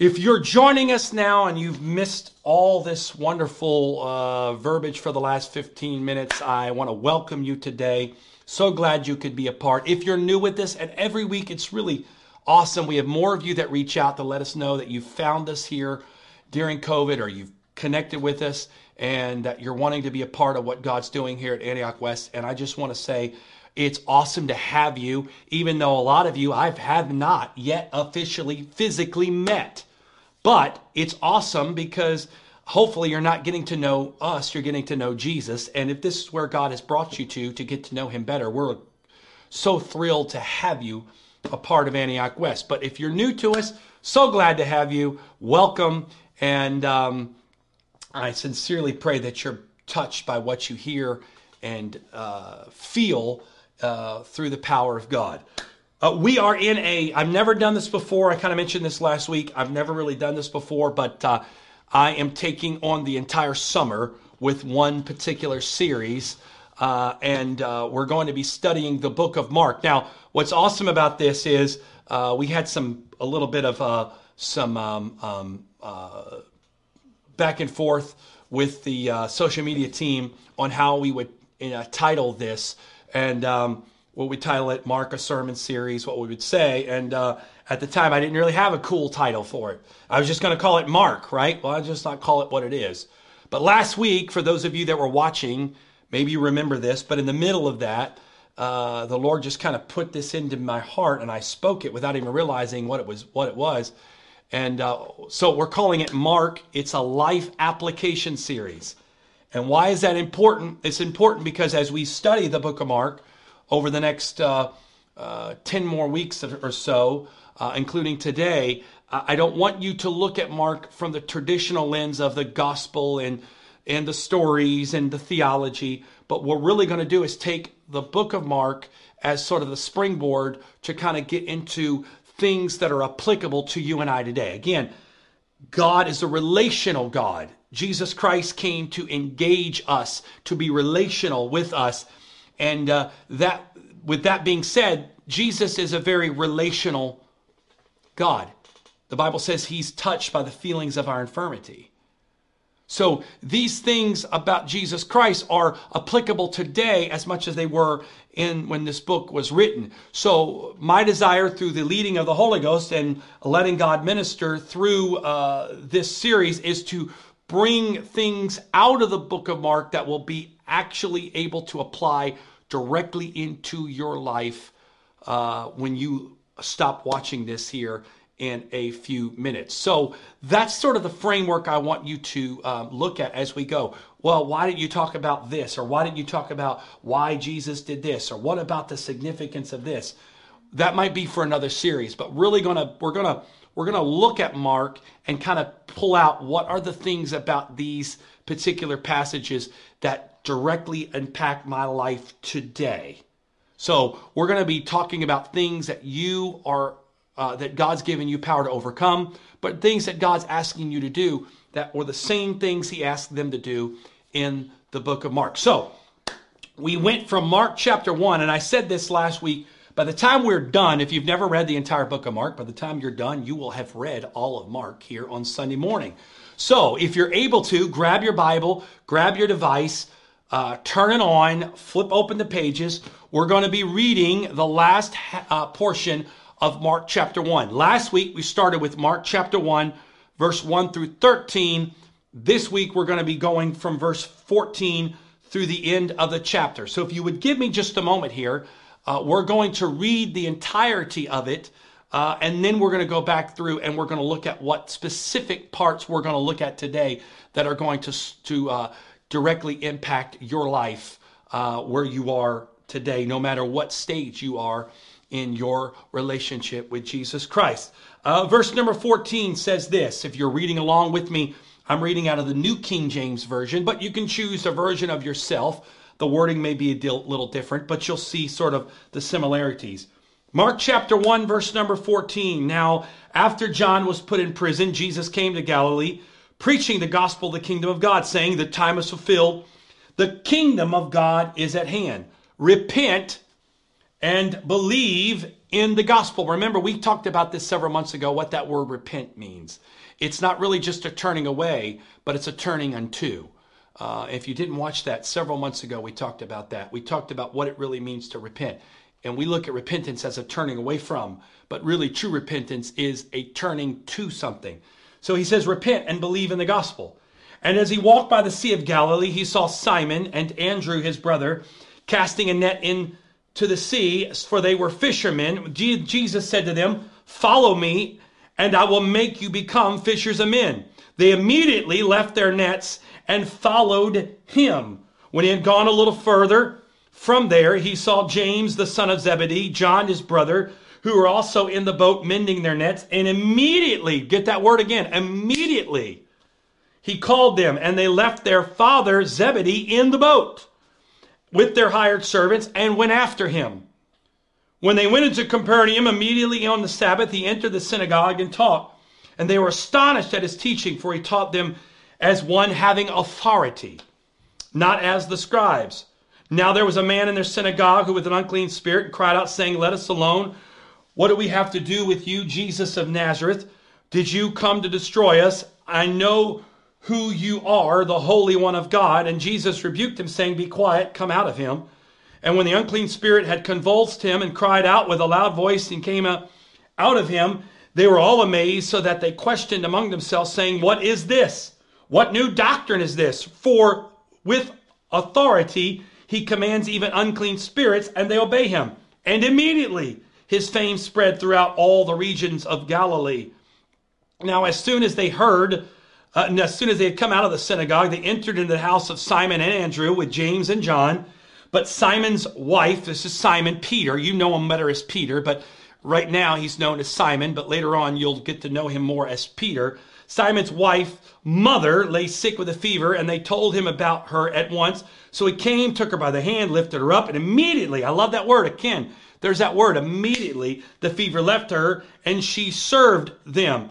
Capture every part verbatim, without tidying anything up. If you're joining us now and you've missed all this wonderful uh, verbiage for the last fifteen minutes, I want to welcome you today. So glad you could be a part. If you're new with this, and every week it's really awesome. We have more of you that reach out to let us know that you found us here during COVID or you've connected with us and that you're wanting to be a part of what God's doing here at Antioch West. And I just want to say it's awesome to have you, even though a lot of you I've have not yet officially physically met. But it's awesome because hopefully you're not getting to know us, you're getting to know Jesus. And if this is where God has brought you to, to get to know him better, we're so thrilled to have you a part of Antioch West. But if you're new to us, so glad to have you. Welcome. And um, I sincerely pray that you're touched by what you hear and uh, feel uh, through the power of God. Uh, we are in a, I've never done this before. I kind of mentioned this last week. I've never really done this before, but uh, I am taking on the entire summer with one particular series, uh, and uh, we're going to be studying the book of Mark. Now, what's awesome about this is uh, we had some, a little bit of uh, some um, um, uh, back and forth with the uh, social media team on how we would uh, title this, and um what we title it, Mark, a sermon series, what we would say. And uh, at the time, I didn't really have a cool title for it. I was just going to call it Mark, right? Well, I'll just not call it what it is. But last week, for those of you that were watching, maybe you remember this, but in the middle of that, uh, the Lord just kind of put this into my heart, and I spoke it without even realizing what it was. What it was. And uh, so we're calling it Mark. It's a life application series. And why is that important? It's important because as we study the book of Mark, over the next uh, uh, ten more weeks or so, uh, including today, I don't want you to look at Mark from the traditional lens of the gospel and, and the stories and the theology. But what we're really going to do is take the book of Mark as sort of the springboard to kind of get into things that are applicable to you and I today. Again, God is a relational God. Jesus Christ came to engage us, to be relational with us. And uh, that, with that being said, Jesus is a very relational God. The Bible says he's touched by the feelings of our infirmity. So these things about Jesus Christ are applicable today as much as they were in when this book was written. So my desire through the leading of the Holy Ghost and letting God minister through uh, this series is to bring things out of the book of Mark that will be actually able to apply directly into your life uh, when you stop watching this here in a few minutes. So that's sort of the framework I want you to um, look at as we go. Well, why did you talk about this? Or why didn't you talk about why Jesus did this? Or what about the significance of this? That might be for another series, but really gonna we're gonna we're gonna look at Mark and kind of pull out what are the things about these particular passages that directly impact my life today. So we're going to be talking about things that you are, uh, that God's given you power to overcome, but things that God's asking you to do that were the same things he asked them to do in the book of Mark. So we went from Mark chapter one, and I said this last week, by the time we're done, if you've never read the entire book of Mark, by the time you're done, you will have read all of Mark here on Sunday morning. So if you're able to, grab your Bible, grab your device, Uh, turn it on, flip open the pages. We're going to be reading the last uh, portion of Mark chapter one. Last week, we started with Mark chapter one, verse one through thirteen. This week, we're going to be going from verse fourteen through the end of the chapter. So if you would give me just a moment here, uh, we're going to read the entirety of it, uh, and then we're going to go back through and we're going to look at what specific parts we're going to look at today that are going to, to uh, directly impact your life uh, where you are today, no matter what stage you are in your relationship with Jesus Christ. Uh, verse number fourteen says this. If you're reading along with me, I'm reading out of the New King James Version, but you can choose a version of yourself. The wording may be a deal, little different, but you'll see sort of the similarities. Mark chapter one, verse number fourteen. Now, after John was put in prison, Jesus came to Galilee, preaching the gospel of the kingdom of God, saying, the time is fulfilled, the kingdom of God is at hand. Repent and believe in the gospel. Remember, we talked about this several months ago, what that word repent means. It's not really just a turning away, but it's a turning unto. Uh, if you didn't watch that several months ago, we talked about that. We talked about what it really means to repent. And we look at repentance as a turning away from, but really true repentance is a turning to something. So he says, repent and believe in the gospel. And as he walked by the Sea of Galilee, he saw Simon and Andrew, his brother, casting a net into the sea, for they were fishermen. Jesus said to them, follow me, and I will make you become fishers of men. They immediately left their nets and followed him. When he had gone a little further from there, he saw James, the son of Zebedee, John, his brother, who were also in the boat mending their nets. And immediately, get that word again, immediately he called them, and they left their father Zebedee in the boat with their hired servants and went after him. When they went into Capernaum, immediately on the Sabbath, he entered the synagogue and taught. And they were astonished at his teaching, for he taught them as one having authority, not as the scribes. Now there was a man in their synagogue who with an unclean spirit cried out, saying, let us alone. What do we have to do with you, Jesus of Nazareth? Did you come to destroy us? I know who you are, the Holy One of God. And Jesus rebuked him, saying, be quiet, come out of him. And when the unclean spirit had convulsed him and cried out with a loud voice and came out of him, they were all amazed, so that they questioned among themselves, saying, what is this? What new doctrine is this? For with authority he commands even unclean spirits, and they obey him. And immediately his fame spread throughout all the regions of Galilee. Now as soon as they heard, uh, and as soon as they had come out of the synagogue, they entered into the house of Simon and Andrew with James and John. But Simon's wife, this is Simon Peter, you know him better as Peter, but right now he's known as Simon, but later on you'll get to know him more as Peter. Simon's wife, mother, lay sick with a fever, and they told him about her at once. So he came, took her by the hand, lifted her up, and immediately, I love that word again, there's that word, immediately the fever left her, and she served them.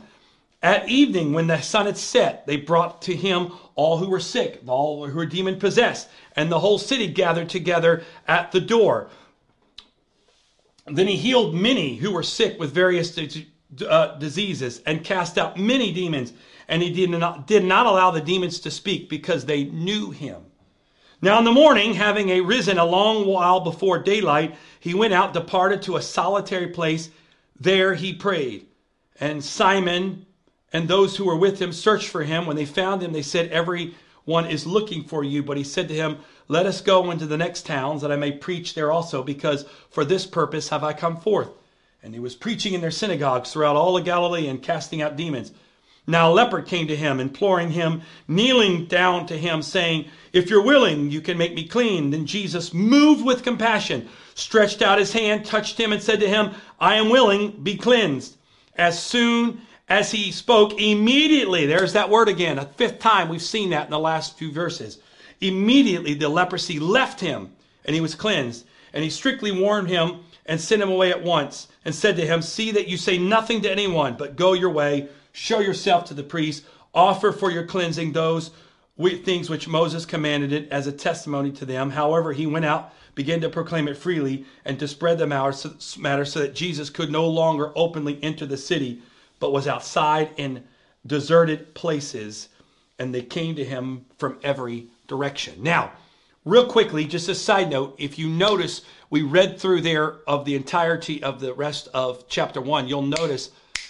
At evening, when the sun had set, they brought to him all who were sick, all who were demon-possessed, and the whole city gathered together at the door. Then he healed many who were sick with various diseases. Uh, diseases and cast out many demons, and he did not did not allow the demons to speak, because they knew him. Now in the morning, having arisen a long while before daylight, he went out, departed to a solitary place. There he prayed. And Simon and those who were with him searched for him. When they found him, they said, everyone is looking for you. But he said to him, let us go into the next towns, that I may preach there also, because for this purpose have I come forth. And he was preaching in their synagogues throughout all of Galilee and casting out demons. Now a leper came to him, imploring him, kneeling down to him, saying, if you're willing, you can make me clean. Then Jesus, moved with compassion, stretched out his hand, touched him, and said to him, I am willing, be cleansed. As soon as he spoke, immediately, there's that word again, a fifth time, we've seen that in the last few verses. Immediately the leprosy left him, and he was cleansed. And he strictly warned him and sent him away at once, and said to him, see that you say nothing to anyone, but go your way, show yourself to the priest, offer for your cleansing those things which Moses commanded it as a testimony to them. However, he went out, began to proclaim it freely, and to spread the matter, so that Jesus could no longer openly enter the city, but was outside in deserted places, and they came to him from every direction. Now, real quickly, just a side note, if you notice, we read through there of the entirety of the rest of chapter one. You'll notice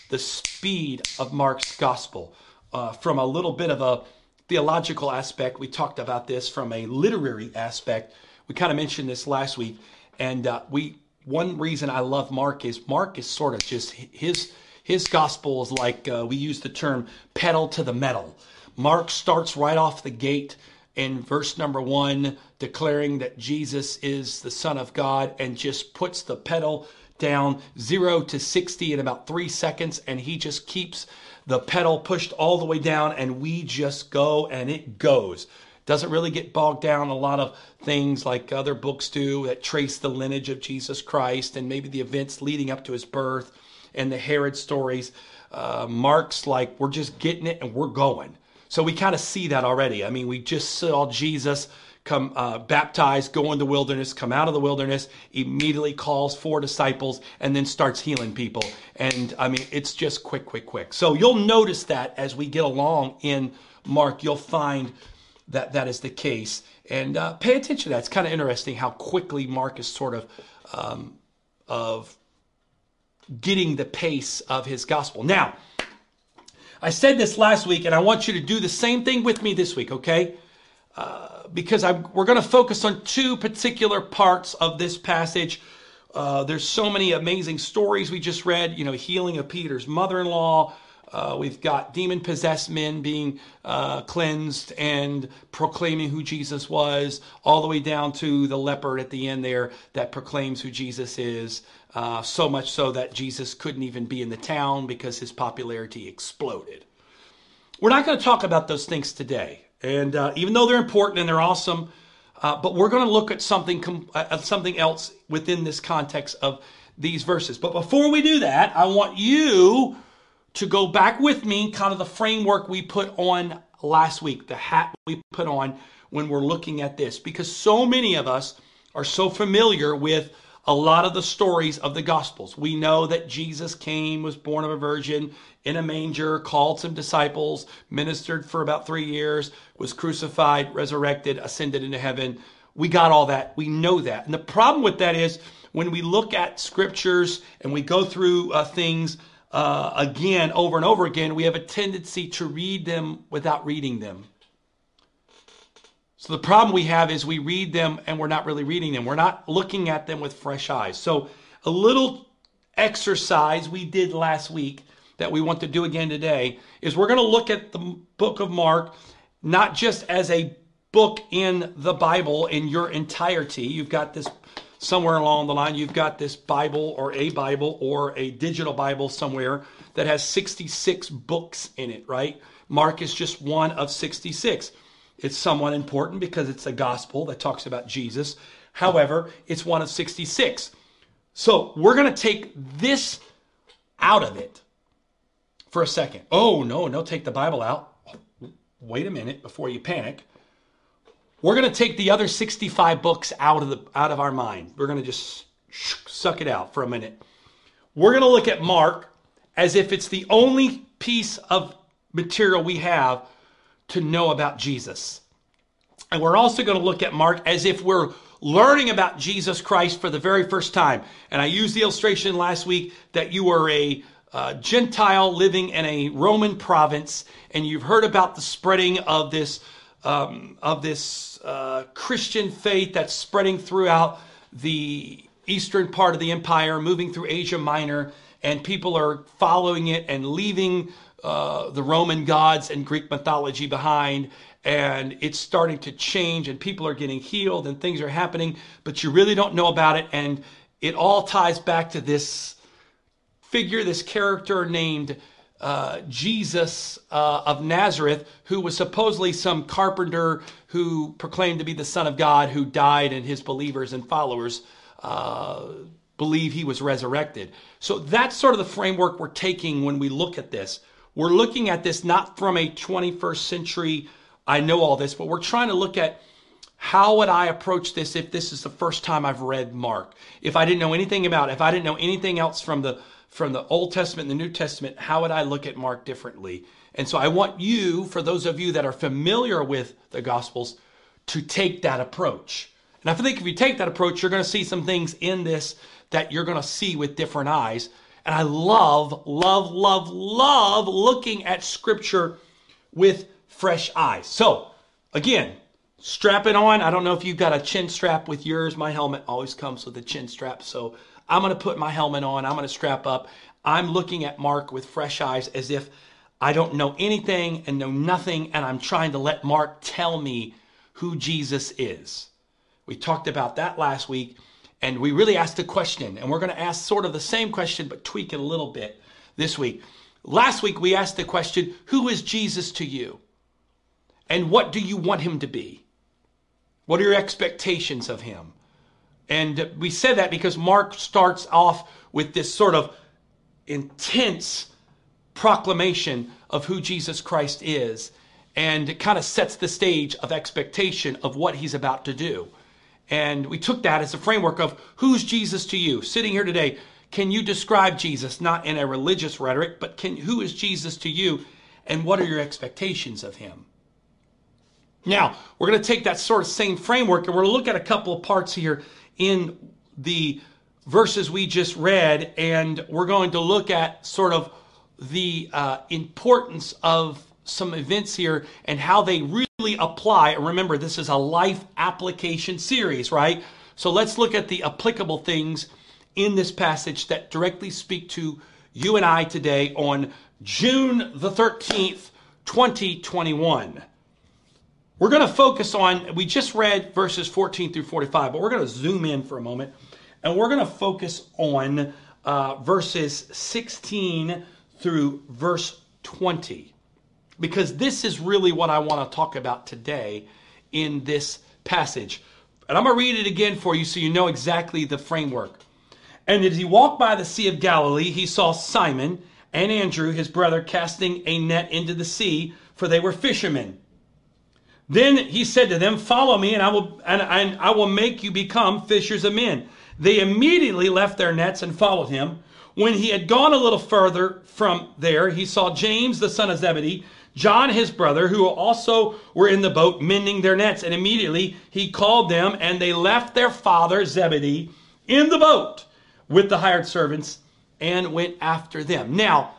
the speed of Mark's gospel. Uh, from a little bit of a theological aspect, we talked about this. From a literary aspect, we kind of mentioned this last week. And uh, we one reason I love Mark is Mark is sort of just, his, his gospel is like, uh, we use the term pedal to the metal. Mark starts right off the gate in verse number one, declaring that Jesus is the Son of God, and just puts the pedal down zero to sixty in about three seconds. And he just keeps the pedal pushed all the way down, and we just go, and it goes. Doesn't really get bogged down a lot of things like other books do that trace the lineage of Jesus Christ and maybe the events leading up to his birth and the Herod stories. Uh, Mark's like, we're just getting it and we're going. So we kind of see that already. I mean, we just saw Jesus come uh, baptized, go in the wilderness, come out of the wilderness, immediately calls four disciples, and then starts healing people. And I mean, it's just quick, quick, quick. So you'll notice that as we get along in Mark, you'll find that that is the case. And uh, pay attention to that. It's kind of interesting how quickly Mark is sort of um, of getting the pace of his gospel. Now, I said this last week, and I want you to do the same thing with me this week, okay? Uh, because I'm, we're going to focus on two particular parts of this passage. Uh, there's so many amazing stories we just read. You know, healing of Peter's mother-in-law. Uh, we've got demon-possessed men being uh, cleansed and proclaiming who Jesus was, all the way down to the leper at the end there that proclaims who Jesus is, uh, so much so that Jesus couldn't even be in the town because his popularity exploded. We're not going to talk about those things today, and uh, even though they're important and they're awesome, uh, but we're going to look at something, com- uh, something else within this context of these verses. But before we do that, I want you to go back with me, kind of the framework we put on last week, the hat we put on when we're looking at this, because so many of us are so familiar with a lot of the stories of the Gospels. We know that Jesus came, was born of a virgin, in a manger, called some disciples, ministered for about three years, was crucified, resurrected, ascended into heaven. We got all that. We know that. And the problem with that is when we look at scriptures and we go through uh, things Uh, again, over and over again, we have a tendency to read them without reading them. So the problem we have is we read them and we're not really reading them. We're not looking at them with fresh eyes. So a little exercise we did last week that we want to do again today is we're going to look at the book of Mark, not just as a book in the Bible in your entirety. You've got this somewhere along the line, you've got this Bible or a Bible or a digital Bible somewhere that has sixty-six books in it, right? Mark is just one of sixty-six. It's somewhat important because it's a gospel that talks about Jesus. However, it's one of sixty-six. So we're going to take this out of it for a second. Oh, no, no, take the Bible out. Wait a minute before you panic. We're going to take the other sixty-five books out of the out of our mind. We're going to just suck it out for a minute. We're going to look at Mark as if it's the only piece of material we have to know about Jesus. And we're also going to look at Mark as if we're learning about Jesus Christ for the very first time. And I used the illustration last week that you are a uh, Gentile living in a Roman province, and you've heard about the spreading of this Um, of this uh, Christian faith that's spreading throughout the eastern part of the empire, moving through Asia Minor, and people are following it and leaving uh, the Roman gods and Greek mythology behind, and it's starting to change, and people are getting healed, and things are happening, but you really don't know about it, and it all ties back to this figure, this character named Uh, Jesus uh, of Nazareth, who was supposedly some carpenter who proclaimed to be the Son of God, who died, and his believers and followers uh, believe he was resurrected. So that's sort of the framework we're taking when we look at this. We're looking at this not from a twenty-first century, I know all this, but we're trying to look at how would I approach this if this is the first time I've read Mark? If I didn't know anything about it, if I didn't know anything else from the From the Old Testament and the New Testament, how would I look at Mark differently? And so I want you, for those of you that are familiar with the Gospels, to take that approach. And I think if you take that approach, you're going to see some things in this that you're going to see with different eyes. And I love, love, love, love looking at Scripture with fresh eyes. So, again, strap it on. I don't know if you've got a chin strap with yours. My helmet always comes with a chin strap, so I'm going to put my helmet on. I'm going to strap up. I'm looking at Mark with fresh eyes as if I don't know anything and know nothing, and I'm trying to let Mark tell me who Jesus is. We talked about that last week, and we really asked a question, and we're going to ask sort of the same question but tweak it a little bit this week. Last week, we asked the question, who is Jesus to you, and what do you want him to be? What are your expectations of him? And we said that because Mark starts off with this sort of intense proclamation of who Jesus Christ is. and it kind of sets the stage of expectation of what he's about to do. And we took that as a framework of who's Jesus to you? Sitting here today, can you describe Jesus, not in a religious rhetoric, but can who is Jesus to you, and what are your expectations of him? Now, we're going to take that sort of same framework, and we're going to look at a couple of parts here in the verses we just read, and we're going to look at sort of the uh, importance of some events here and how they really apply. And remember, this is a life application series, right? So let's look at the applicable things in this passage that directly speak to you and I today on June the thirteenth, twenty twenty-one. We're going to focus on, we just read verses fourteen through forty-five, but we're going to zoom in for a moment, and we're going to focus on uh, verses sixteen through verse twenty, because this is really what I want to talk about today in this passage. And I'm going to read it again for you so you know exactly the framework. And as he walked by the Sea of Galilee, he saw Simon and Andrew, his brother, casting a net into the sea, for they were fishermen. Then he said to them, "Follow me, and I will and, and I will make you become fishers of men." They immediately left their nets and followed him. When he had gone a little further from there, he saw James, the son of Zebedee, John, his brother, who also were in the boat mending their nets. And immediately he called them, and they left their father Zebedee in the boat with the hired servants and went after them. Now,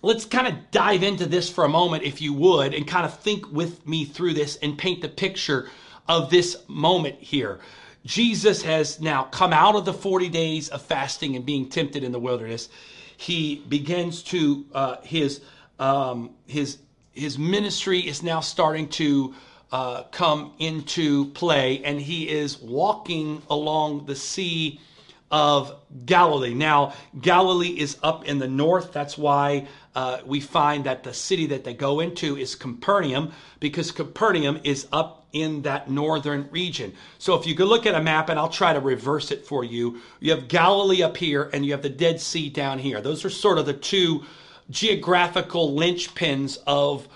let's kind of dive into this for a moment, if you would, and kind of think with me through this and paint the picture of this moment here. Jesus has now come out of the forty days of fasting and being tempted in the wilderness. He begins to, uh, his, um, his, his ministry is now starting to uh, come into play, and he is walking along the sea of Galilee. Now, Galilee is up in the north. That's why uh, we find that the city that they go into is Capernaum, because Capernaum is up in that northern region. So if you could look at a map, and I'll try to reverse it for you, you have Galilee up here, and you have the Dead Sea down here. Those are sort of the two geographical linchpins of,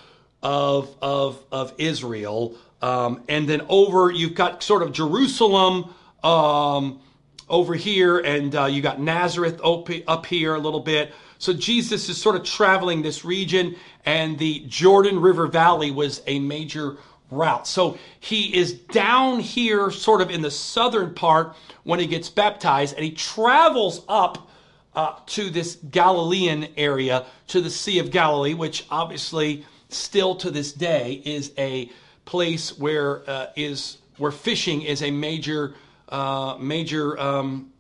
of, of, of Israel. Um, and then over, you've got sort of Jerusalem, um, over here, and uh, you got Nazareth Opie, up here a little bit. So Jesus is sort of traveling this region, and the Jordan River Valley was a major route. So he is down here sort of in the southern part when he gets baptized, and he travels up uh, to this Galilean area, to the Sea of Galilee, which obviously still to this day is a place where uh, is where fishing is a major Uh, major, um,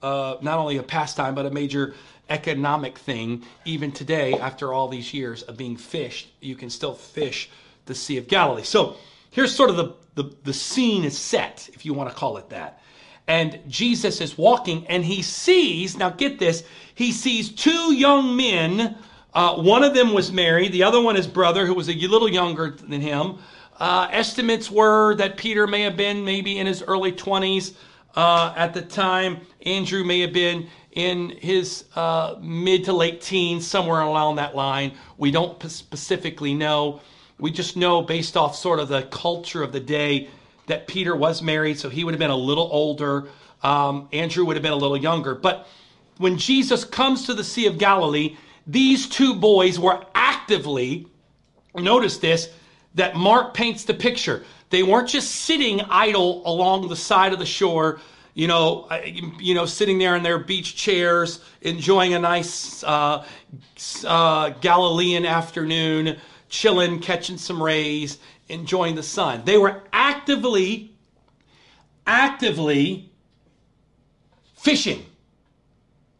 uh, not only a pastime, but a major economic thing. Even today, after all these years of being fished, you can still fish the Sea of Galilee. So here's sort of the, the, the scene is set, if you want to call it that. And Jesus is walking, and he sees, now get this, he sees two young men. Uh, one of them was Mary. The other one is brother, who was a little younger than him. Uh, estimates were that Peter may have been maybe in his early twenties uh, at the time. Andrew may have been in his uh, mid to late teens, somewhere along that line. We don't specifically know. We just know based off sort of the culture of the day that Peter was married, so he would have been a little older. Um, Andrew would have been a little younger. But when Jesus comes to the Sea of Galilee, these two boys were actively, notice this, that Mark paints the picture. They weren't just sitting idle along the side of the shore, you know, you know, sitting there in their beach chairs, enjoying a nice uh, uh, Galilean afternoon, chilling, catching some rays, enjoying the sun. They were actively, actively fishing.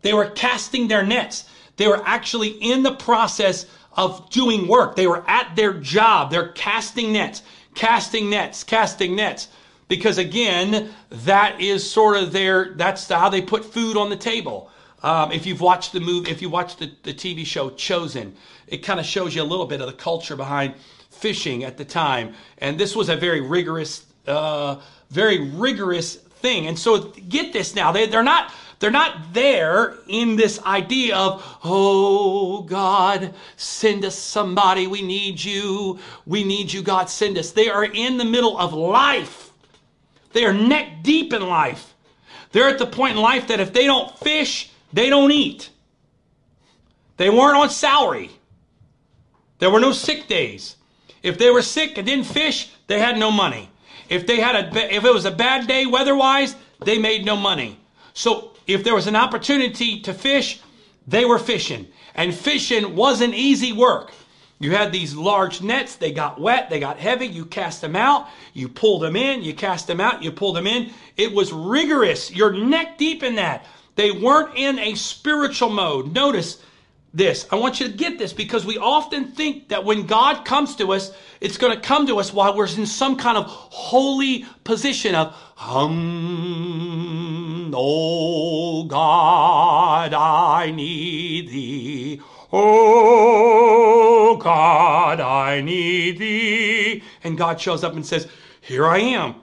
They were casting their nets. They were actually in the process of doing work. They were at their job. They're casting nets, casting nets, casting nets. Because again, that is sort of their, that's how they put food on the table. Um, if you've watched the movie, if you watched the, the T V show Chosen, it kind of shows you a little bit of the culture behind fishing at the time. And this was a very rigorous, uh, very rigorous thing. And so get this now, they, they're not, They're not there in this idea of, oh, God, send us somebody. We need you. We need you, God, send us. They are in the middle of life. They are neck deep in life. They're at the point in life that if they don't fish, they don't eat. They weren't on salary. There were no sick days. If they were sick and didn't fish, they had no money. If they had a, if it was a bad day weather-wise, they made no money. So if there was an opportunity to fish, they were fishing. And fishing wasn't easy work. You had these large nets. They got wet. They got heavy. You cast them out. You pull them in. You cast them out. You pull them in. It was rigorous. You're neck deep in that. They weren't in a spiritual mode. Notice this. I want you to get this, because we often think that when God comes to us, it's going to come to us while we're in some kind of holy position of, hum, oh God, I need thee. Oh God, I need thee. And God shows up and says, here I am.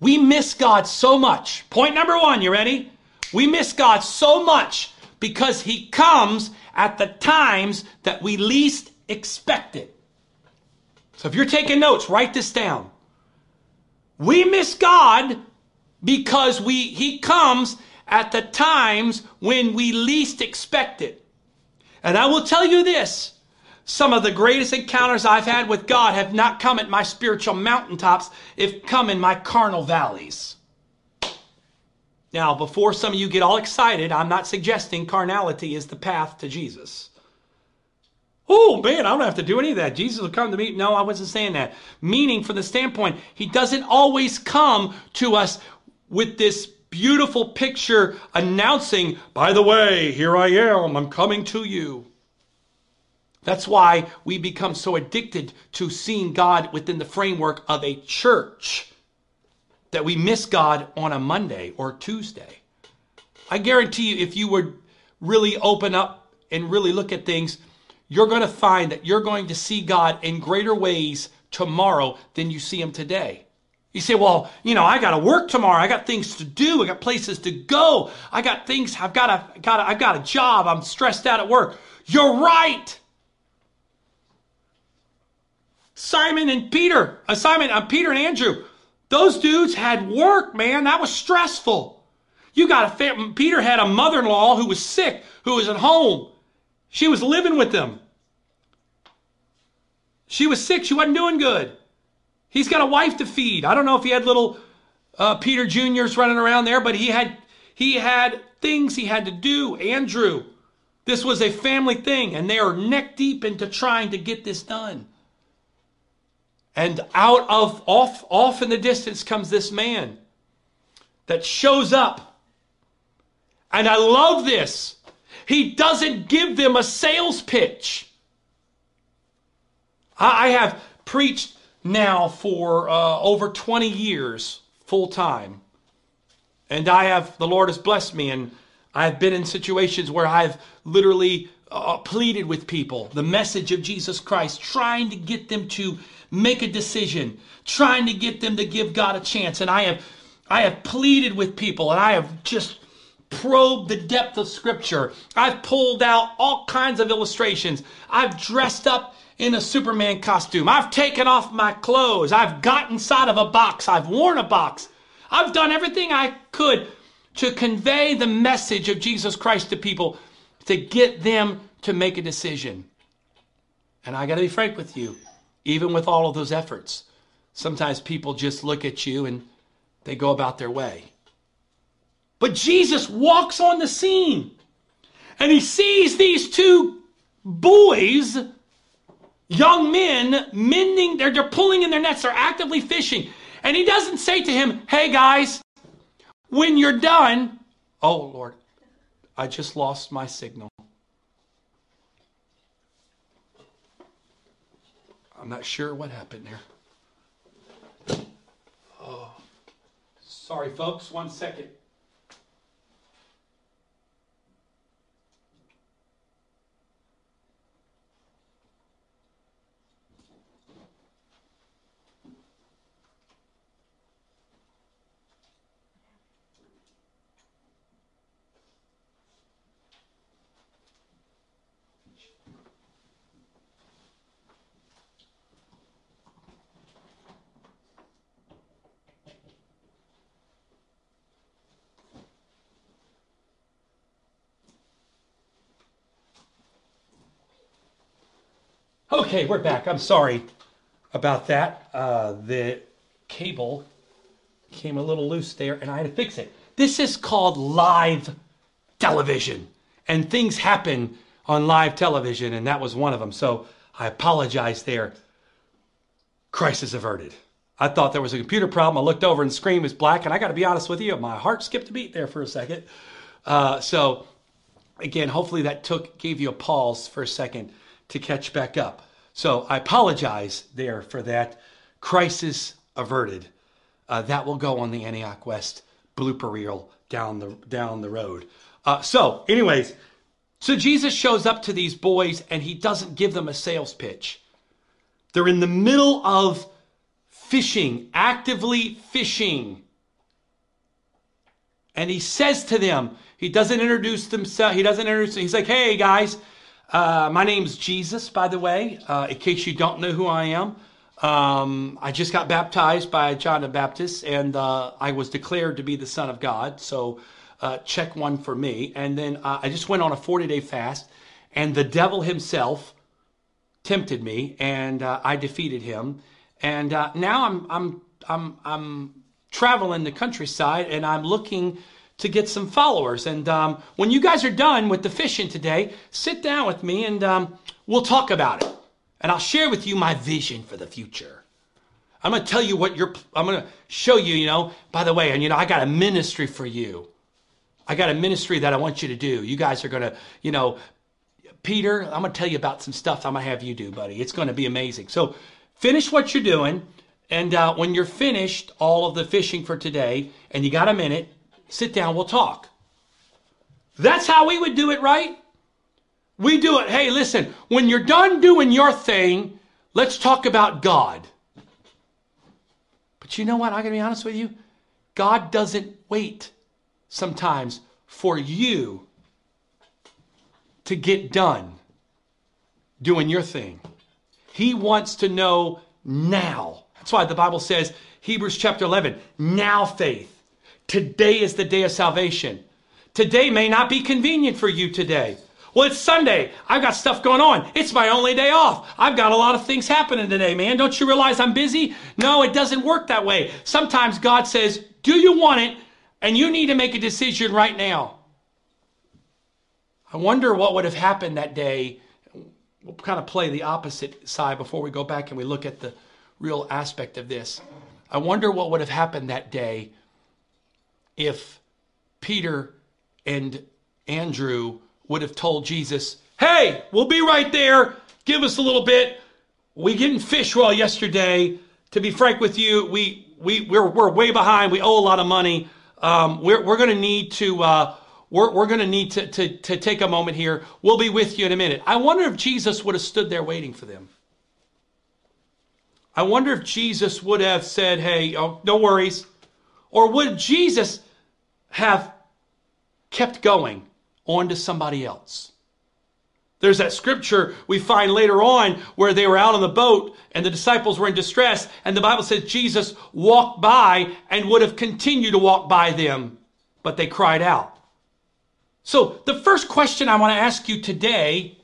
We miss God so much. Point number one, you ready? We miss God so much because he comes at the times that we least expect it. So if you're taking notes, write this down. We miss God because we he comes at the times when we least expect it. And I will tell you this. Some of the greatest encounters I've had with God have not come at my spiritual mountaintops. They've come in my carnal valleys. Now, before some of you get all excited, I'm not suggesting carnality is the path to Jesus. Oh, man, I don't have to do any of that. Jesus will come to me. No, I wasn't saying that. Meaning, from the standpoint, he doesn't always come to us with this beautiful picture announcing, by the way, here I am, I'm coming to you. That's why we become so addicted to seeing God within the framework of a church, that we miss God on a Monday or Tuesday. I guarantee you, if you would really open up and really look at things, you're going to find that you're going to see God in greater ways tomorrow than you see him today. You say, well, you know, I got to work tomorrow. I got things to do. I got places to go. I got things. I've got a, got a, I've got a job. I'm stressed out at work. You're right. Simon and Peter, uh, Simon, uh, Peter and Andrew, those dudes had work, man. That was stressful. You got a family. Peter had a mother-in-law who was sick, who was at home. She was living with them. She was sick. She wasn't doing good. He's got a wife to feed. I don't know if he had little uh, Peter Juniors running around there, but he had he had things he had to do. Andrew, this was a family thing, and they are neck deep into trying to get this done. And out of, off, off in the distance comes this man that shows up. And I love this. He doesn't give them a sales pitch. I, I have preached now for uh, over twenty years full time. And I have, the Lord has blessed me. And I've been in situations where I've literally uh, pleaded with people the message of Jesus Christ, trying to get them to make a decision, trying to get them to give God a chance. And I have, I have pleaded with people, and I have just probed the depth of Scripture. I've pulled out all kinds of illustrations. I've dressed up in a Superman costume. I've taken off my clothes. I've got inside of a box. I've worn a box. I've done everything I could to convey the message of Jesus Christ to people, to get them to make a decision. And I got to be frank with you. Even with all of those efforts, sometimes people just look at you and they go about their way. But Jesus walks on the scene, and he sees these two boys, young men, mending, they're, they're pulling in their nets, they're actively fishing. And he doesn't say to him, hey guys, when you're done, oh Lord, I just lost my signal. I'm not sure what happened there. Oh, sorry, folks. One second. Okay, we're back. I'm sorry about that. Uh, the cable came a little loose there, and I had to fix it. This is called live television, and things happen on live television, and that was one of them. So I apologize there. Crisis averted. I thought there was a computer problem. I looked over and the screen was black, and I got to be honest with you, my heart skipped a beat there for a second. Uh, so again, hopefully that took gave you a pause for a second to catch back up. So I apologize there for that. Crisis averted. Uh, that will go on the Antioch West blooper reel down the down the road. Uh, so anyways, so Jesus shows up to these boys and he doesn't give them a sales pitch. They're in the middle of fishing, actively fishing. And he says to them, he doesn't introduce himself. He doesn't introduce, he's like, hey guys, uh, my name's Jesus, by the way, uh, in case you don't know who I am. Um, I just got baptized by John the Baptist, and uh, I was declared to be the Son of God. So uh, check one for me. And then uh, I just went on a forty-day fast, and the devil himself tempted me, and uh, I defeated him. And uh, now I'm I'm I'm I'm traveling the countryside, and I'm looking to get some followers. And um, when you guys are done with the fishing today, sit down with me, and um, we'll talk about it. And I'll share with you my vision for the future. I'm going to tell you what you're, I'm going to show you, you know, by the way, and you know, I got a ministry for you. I got a ministry that I want you to do. You guys are going to, you know, Peter, I'm going to tell you about some stuff I'm going to have you do, buddy. It's going to be amazing. So finish what you're doing. And uh, when you're finished all of the fishing for today and you got a minute, sit down, we'll talk. That's how we would do it, right? We do it. Hey, listen, when you're done doing your thing, let's talk about God. But you know what? I got to be honest with you. God doesn't wait sometimes for you to get done doing your thing. He wants to know now. That's why the Bible says, Hebrews chapter eleven, now faith. Today is the day of salvation. Today may not be convenient for you today. Well, it's Sunday. I've got stuff going on. It's my only day off. I've got a lot of things happening today, man. Don't you realize I'm busy? No, it doesn't work that way. Sometimes God says, do you want it? And you need to make a decision right now. I wonder what would have happened that day. We'll kind of play the opposite side before we go back and we look at the real aspect of this. I wonder what would have happened that day if Peter and Andrew would have told Jesus, hey, we'll be right there. Give us a little bit. We didn't fish well yesterday. To be frank with you, we, we, we're, we're way behind. We owe a lot of money. Um, we're we're going to need to, uh, we're, we're going to need to, to, to take a moment here. We'll be with you in a minute. I wonder if Jesus would have stood there waiting for them. I wonder if Jesus would have said, hey, oh, no worries. Or would Jesus have kept going on to somebody else? There's that scripture we find later on where they were out on the boat and the disciples were in distress, and the Bible says Jesus walked by and would have continued to walk by them, but they cried out. So the first question I want to ask you today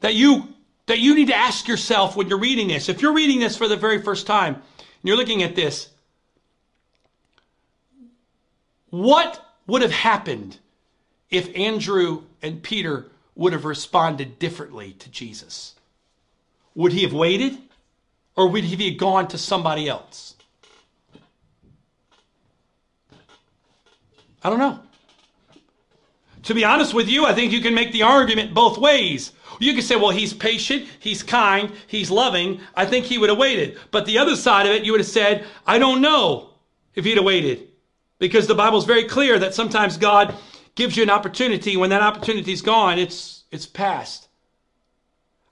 that you that you need to ask yourself when you're reading this, if you're reading this for the very first time and you're looking at this, what would have happened if Andrew and Peter would have responded differently to Jesus? Would he have waited, or would he have gone to somebody else? I don't know. To be honest with you, I think you can make the argument both ways. You can say, well, he's patient, he's kind, he's loving. I think he would have waited. But the other side of it, you would have said, I don't know if he'd have waited. Because the Bible's very clear that sometimes God gives you an opportunity. When that opportunity's gone, it's it's past.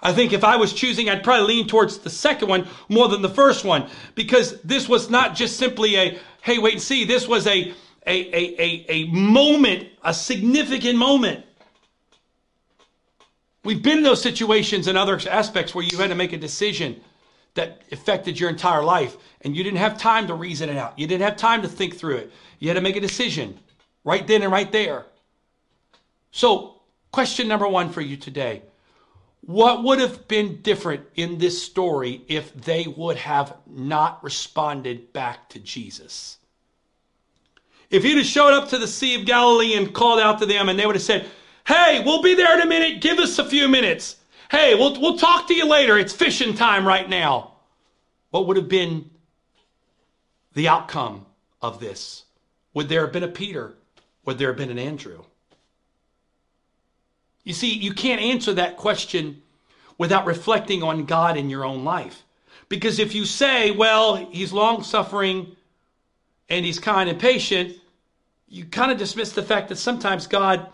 I think if I was choosing, I'd probably lean towards the second one more than the first one, because this was not just simply a, hey, wait and see. This was a, a, a, a, a moment, a significant moment. We've been in those situations and other aspects where you had to make a decision that affected your entire life, and you didn't have time to reason it out. You didn't have time to think through it. You had to make a decision right then and right there. So question number one for you today, What would have been different in this story if they would have not responded back to Jesus? If he'd have showed up to the Sea of Galilee and called out to them and they would have said, hey, we'll be there in a minute. Give us a few minutes. Hey, we'll, we'll talk to you later. It's fishing time right now. What would have been the outcome of this? Would there have been a Peter? Would there have been an Andrew? You see, you can't answer that question without reflecting on God in your own life. Because if you say, well, he's long-suffering and he's kind and patient, you kind of dismiss the fact that sometimes God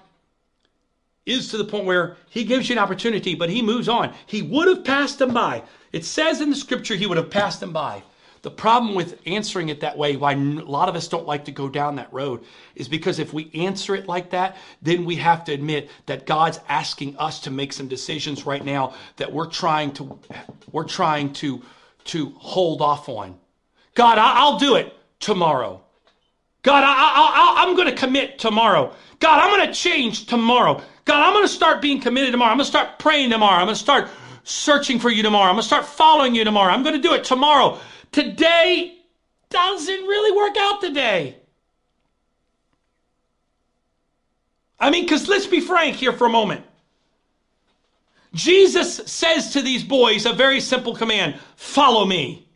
is to the point where he gives you an opportunity, but he moves on. He would have passed them by. It says in the scripture he would have passed them by. The problem with answering it that way, why a lot of us don't like to go down that road, is because if we answer it like that, then we have to admit that God's asking us to make some decisions right now that we're trying to we're trying to to hold off on. God, I, I'll do it tomorrow. God, I, I, I, I'm going to commit tomorrow. God, I'm going to change tomorrow. God, I'm going to start being committed tomorrow. I'm going to start praying tomorrow. I'm going to start searching for you tomorrow. I'm going to start following you tomorrow. I'm going to do it tomorrow. Today doesn't really work out today. I mean, because let's be frank here for a moment. Jesus says to these boys a very simple command, follow me.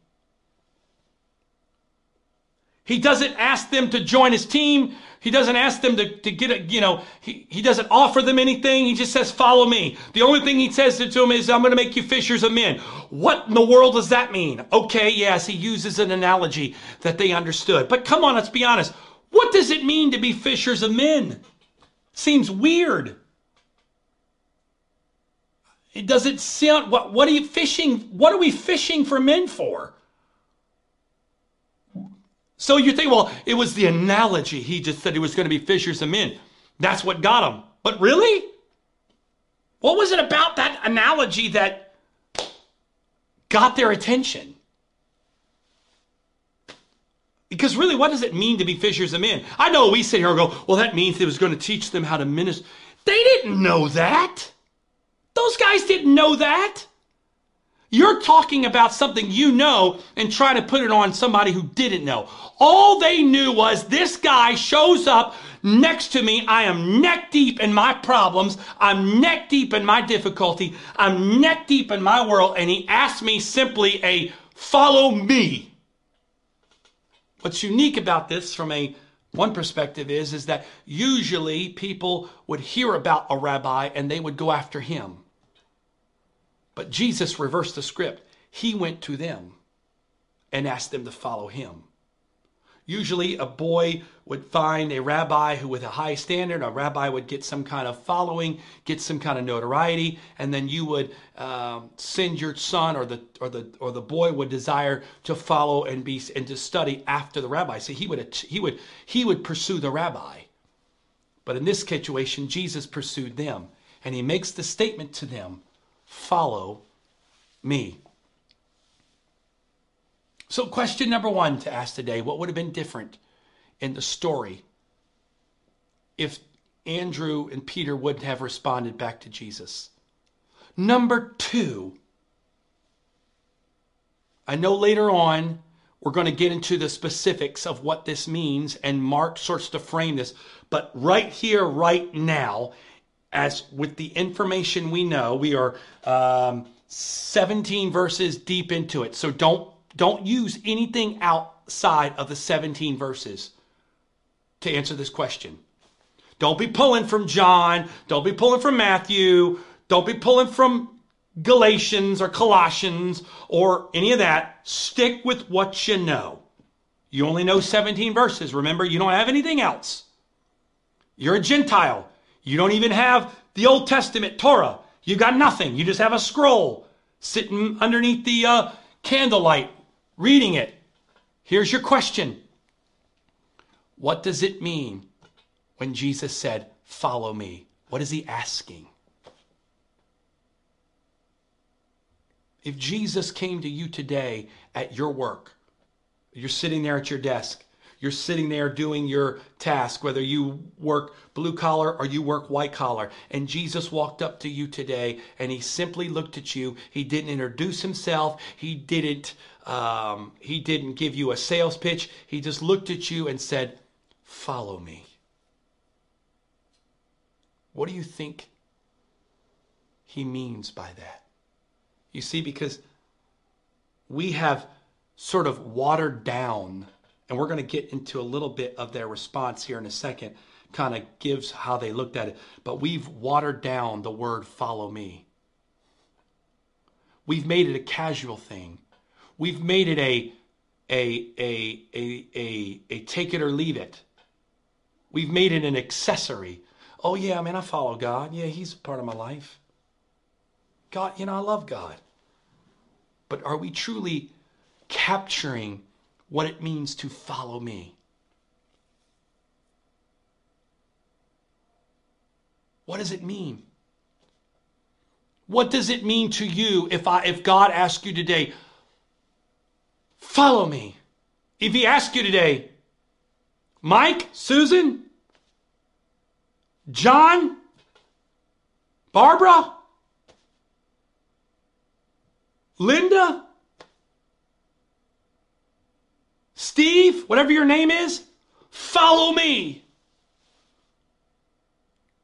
He doesn't ask them to join his team. He doesn't ask them to, to get a, you know, he, he doesn't offer them anything. He just says, follow me. The only thing he says to them is, I'm going to make you fishers of men. What in the world does that mean? Okay, yes, he uses an analogy that they understood. But come on, let's be honest. What does it mean to be fishers of men? Seems weird. It doesn't sound, what, what are you fishing? What are we fishing for men for? So you think, well, it was the analogy. He just said he was going to be fishers of men. That's what got him. But really? What was it about that analogy that got their attention? Because really, what does it mean to be fishers of men? I know we sit here and go, well, that means he was going to teach them how to minister. They didn't know that. Those guys didn't know that. You're talking about something you know and trying to put it on somebody who didn't know. All they knew was this guy shows up next to me. I am neck deep in my problems. I'm neck deep in my difficulty. I'm neck deep in my world. And he asked me simply a follow me. What's unique about this from a one perspective is, is that usually people would hear about a rabbi and they would go after him. But Jesus reversed the script. He went to them and asked them to follow him. Usually a boy would find a rabbi who with a high standard, a rabbi would get some kind of following, get some kind of notoriety, and then you would um, send your son or the, or, the, or the boy would desire to follow and, be, and to study after the rabbi. So he would, he would, he would pursue the rabbi. But in this situation, Jesus pursued them, and he makes the statement to them, follow me. So question number one to ask today, what would have been different in the story if Andrew and Peter would have responded back to Jesus? Number two, I know later on we're going to get into the specifics of what this means, and Mark starts to frame this, but right here, right now, as with the information we know, we are um, seventeen verses deep into it. So don't, don't use anything outside of the seventeen verses to answer this question. Don't be pulling from John. Don't be pulling from Matthew. Don't be pulling from Galatians or Colossians or any of that. Stick with what you know. You only know seventeen verses. Remember, you don't have anything else. You're a Gentile. You don't even have the Old Testament Torah. You got nothing. You just have a scroll sitting underneath the uh, candlelight, reading it. Here's your question. What does it mean when Jesus said, follow me? What is he asking? If Jesus came to you today at your work, you're sitting there at your desk, you're sitting there doing your task, whether you work blue collar or you work white collar. And Jesus walked up to you today and he simply looked at you. He didn't introduce himself. He didn't, um, he didn't give you a sales pitch. He just looked at you and said, follow me. What do you think he means by that? You see, because we have sort of watered down, and we're going to get into a little bit of their response here in a second, kind of gives how they looked at it. But we've watered down the word follow me. We've made it a casual thing. We've made it a, a, a, a, a, a take it or leave it. We've made it an accessory. Oh yeah, man, I follow God. Yeah, he's a part of my life. God, you know, I love God. But are we truly capturing what it means to follow me? What does it mean? What does it mean to you if I if God asks you today, follow me? If he asks you today, Mike, Susan, John, Barbara, Linda, Steve, whatever your name is, follow me.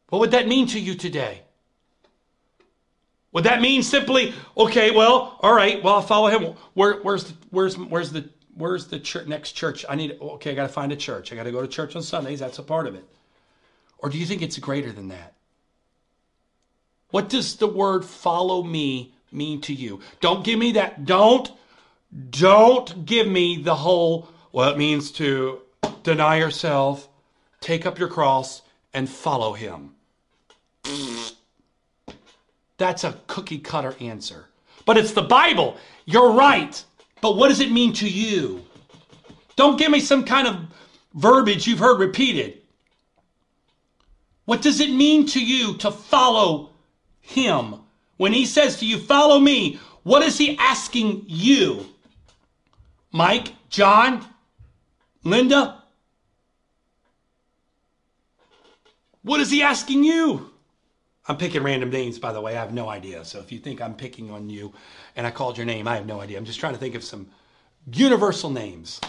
What would that mean to you today? Would that mean simply, okay, well, all right, well, I'll follow him. Where, where's the, where's, where's the, where's the church, next church? I need, okay, I got to find a church. I got to go to church on Sundays. That's a part of it. Or do you think it's greater than that? What does the word follow me mean to you? Don't give me that. Don't, don't give me the whole, well, it means to deny yourself, take up your cross, and follow him. That's a cookie cutter answer. But it's the Bible. You're right. But what does it mean to you? Don't give me some kind of verbiage you've heard repeated. What does it mean to you to follow him? When he says to you, follow me, what is he asking you? Mike, John, Linda? What is he asking you? I'm picking random names, by the way. I have no idea. So if you think I'm picking on you and I called your name, I have no idea. I'm just trying to think of some universal names.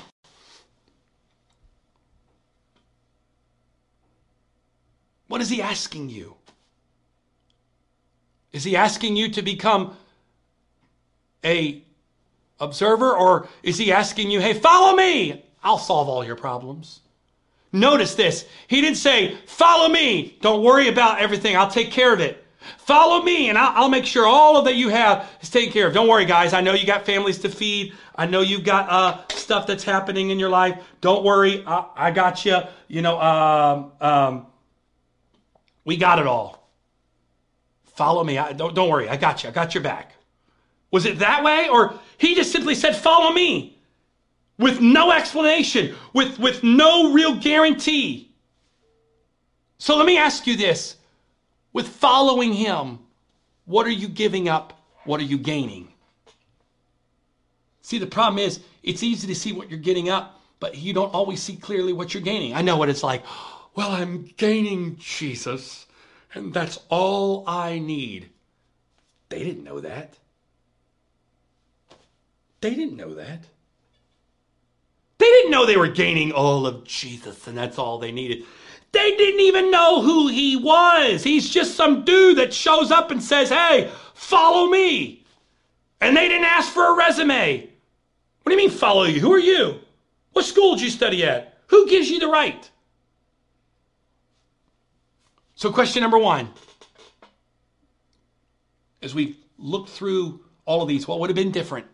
What is he asking you? Is he asking you to become a observer, or is he asking you, hey, follow me, I'll solve all your problems? Notice this. He didn't say, follow me, don't worry about everything, I'll take care of it. Follow me, and I'll, I'll make sure all of that you have is taken care of. Don't worry, guys, I know you got families to feed. I know you've got uh, stuff that's happening in your life. Don't worry, I, I got you. You know, um, um, we got it all. Follow me. I, don't, don't worry, I got you. I got your back. Was it that way? Or he just simply said, follow me, with no explanation, with, with no real guarantee. So let me ask you this. With following him, what are you giving up? What are you gaining? See, the problem is, it's easy to see what you're getting up, but you don't always see clearly what you're gaining. I know what it's like. Well, I'm gaining Jesus, and that's all I need. They didn't know that. They didn't know that. They didn't know they were gaining all of Jesus and that's all they needed. They didn't even know who he was. He's just some dude that shows up and says, hey, follow me. And they didn't ask for a resume. What do you mean follow you? Who are you? What school did you study at? Who gives you the right? So question number one, as we look through all of these, what would have been different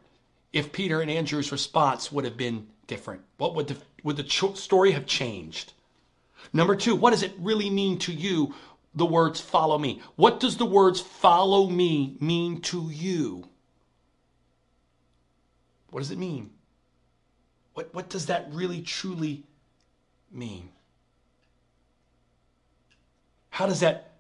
if Peter and Andrew's response would have been different? What would the, would the story have changed? Number two, what does it really mean to you, the words follow me? What does the words follow me mean to you? What does it mean? What, what does that really truly mean? How does that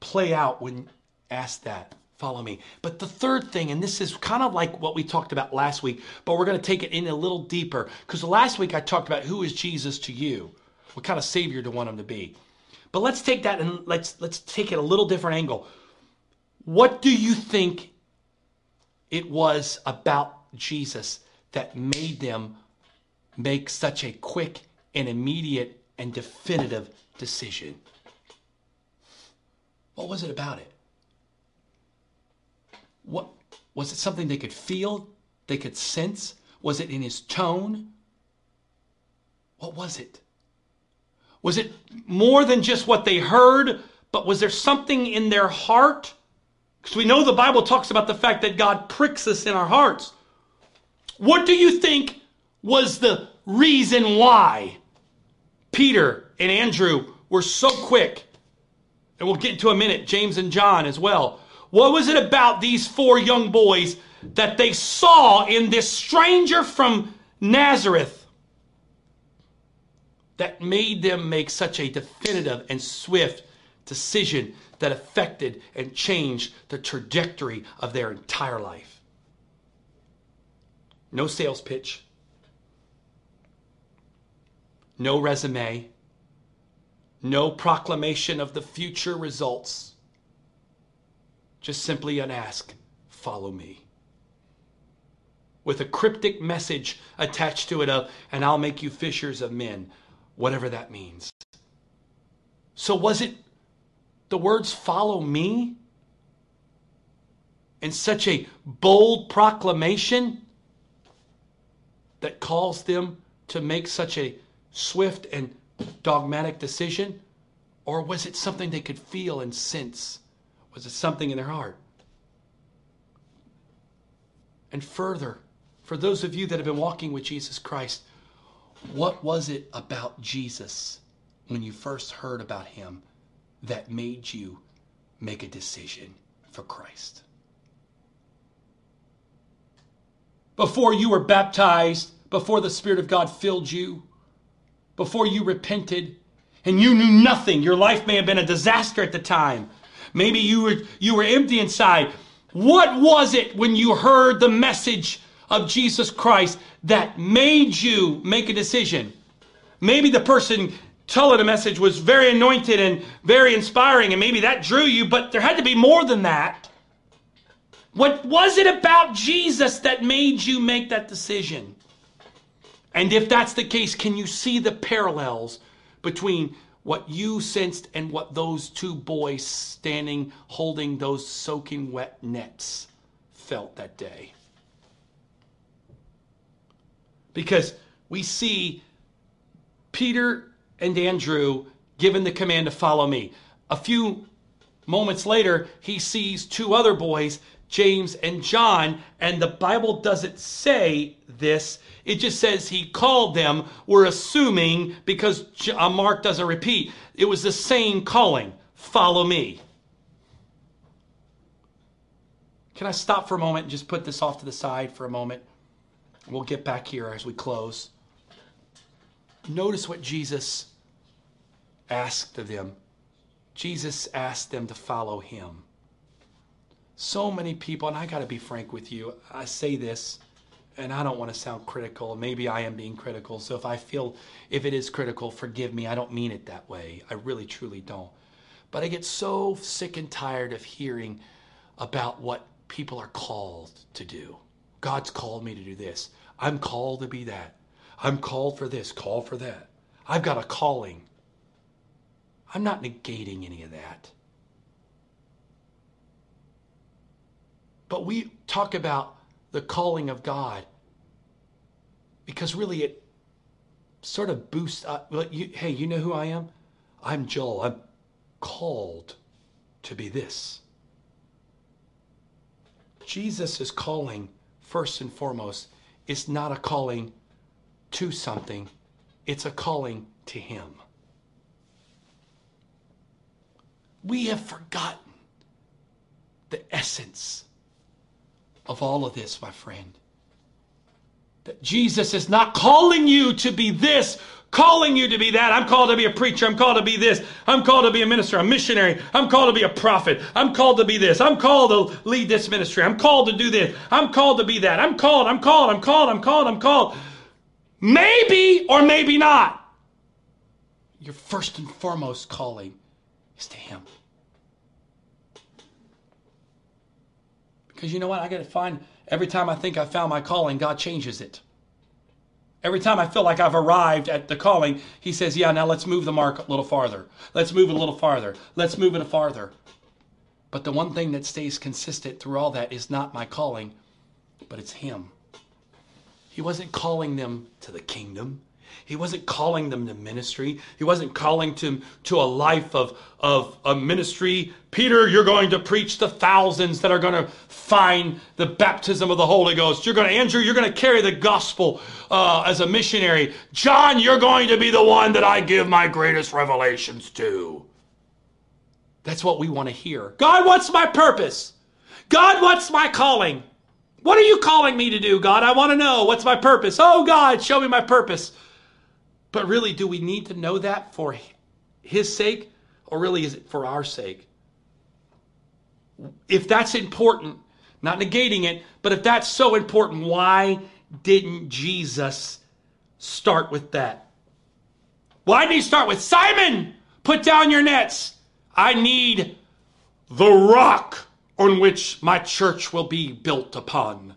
play out when asked that? follow me. But the third thing, and this is kind of like what we talked about last week, but we're going to take it in a little deeper, because last week I talked about who is Jesus to you, what kind of Savior do you want him to be. But let's take that and let's let's take it a little different angle. What do you think it was about Jesus that made them make such a quick and immediate and definitive decision? What was it about it? What was it? Something they could feel, they could sense? Was it in his tone? What was it? Was it more than just what they heard, but was there something in their heart? Because we know the Bible talks about the fact that God pricks us in our hearts. What do you think was the reason why Peter and Andrew were so quick? And we'll get into in a minute, James and John as well. What was it about these four young boys that they saw in this stranger from Nazareth that made them make such a definitive and swift decision that affected and changed the trajectory of their entire life? No sales pitch. No resume. No proclamation of the future results. Just simply an ask, follow me. With a cryptic message attached to it of, and I'll make you fishers of men, whatever that means. So was it the words follow me and such a bold proclamation that caused them to make such a swift and dogmatic decision? Or was it something they could feel and sense? Was it something in their heart? And further, for those of you that have been walking with Jesus Christ, what was it about Jesus when you first heard about him that made you make a decision for Christ? Before you were baptized, before the Spirit of God filled you, before you repented, and you knew nothing. Your life may have been a disaster at the time. Maybe you were, you were empty inside. What was it when you heard the message of Jesus Christ that made you make a decision? Maybe the person telling the message was very anointed and very inspiring, and maybe that drew you, but there had to be more than that. What was it about Jesus that made you make that decision? And if that's the case, can you see the parallels between what you sensed and what those two boys standing, holding those soaking wet nets felt that day? Because we see Peter and Andrew given the command to follow me. A few moments later, he sees two other boys, James and John, and the Bible doesn't say this. It just says he called them. We're assuming, because Mark doesn't repeat, it was the same calling, follow me. Can I stop for a moment and just put this off to the side for a moment? We'll get back here as we close. Notice what Jesus asked of them. Jesus asked them to follow him. So many people, and I got to be frank with you, I say this, and I don't want to sound critical. Maybe I am being critical, so if I feel, if it is critical, forgive me. I don't mean it that way. I really, truly don't. But I get so sick and tired of hearing about what people are called to do. God's called me to do this. I'm called to be that. I'm called for this, called for that. I've got a calling. I'm not negating any of that. But we talk about the calling of God because really it sort of boosts up. Well, you, hey, you know who I am? I'm Joel. I'm called to be this. Jesus' calling, first and foremost, is not a calling to something. It's a calling to him. We have forgotten the essence of all of this, my friend. that Jesus is not calling you to be this, calling you to be that. I'm called to be a preacher. I'm called to be this. I'm called to be a minister, a missionary. I'm called to be a prophet. I'm called to be this. I'm called to lead this ministry. I'm called to do this. I'm called to be that. I'm called, I'm called, I'm called, I'm called, I'm called. Maybe or maybe not. Your first and foremost calling is to Him. Because you know what? I got to find, every time I think I found my calling, God changes it. Every time I feel like I've arrived at the calling, He says, yeah, now let's move the mark a little farther. Let's move it a little farther. Let's move it farther. But the one thing that stays consistent through all that is not my calling, but it's Him. He wasn't calling them to the kingdom. He wasn't calling them to ministry. He wasn't calling them to a life of, of a ministry. Peter, you're going to preach to thousands that are going to find the baptism of the Holy Ghost. You're going to, Andrew, you're going to carry the gospel uh, as a missionary. John, you're going to be the one that I give my greatest revelations to. That's what we want to hear. God, what's my purpose? God, what's my calling? What are you calling me to do, God? I want to know. What's my purpose? Oh, God, show me my purpose. But really, do we need to know that for His sake? Or really, is it for our sake? If that's important, not negating it, but if that's so important, why didn't Jesus start with that? Why didn't He start with, Simon, put down your nets. I need the rock on which my church will be built upon.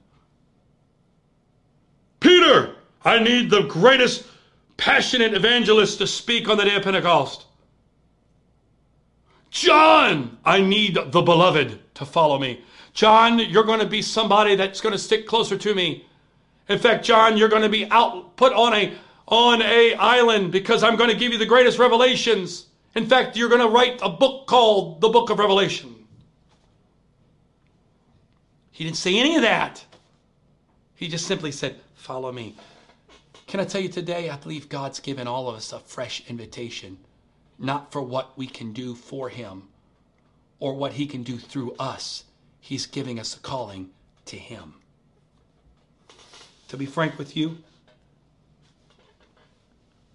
Peter, I need the greatest passionate evangelists to speak on the day of Pentecost. John, I need the beloved to follow me. John, you're going to be somebody that's going to stick closer to me. In fact, John, you're going to be out put on a on a island because I'm going to give you the greatest revelations. In fact, you're going to write a book called the Book of Revelation. He didn't say any of that. He just simply said, follow me. Can I tell you today, I believe God's given all of us a fresh invitation, not for what we can do for Him or what He can do through us. He's giving us a calling to Him. To be frank with you,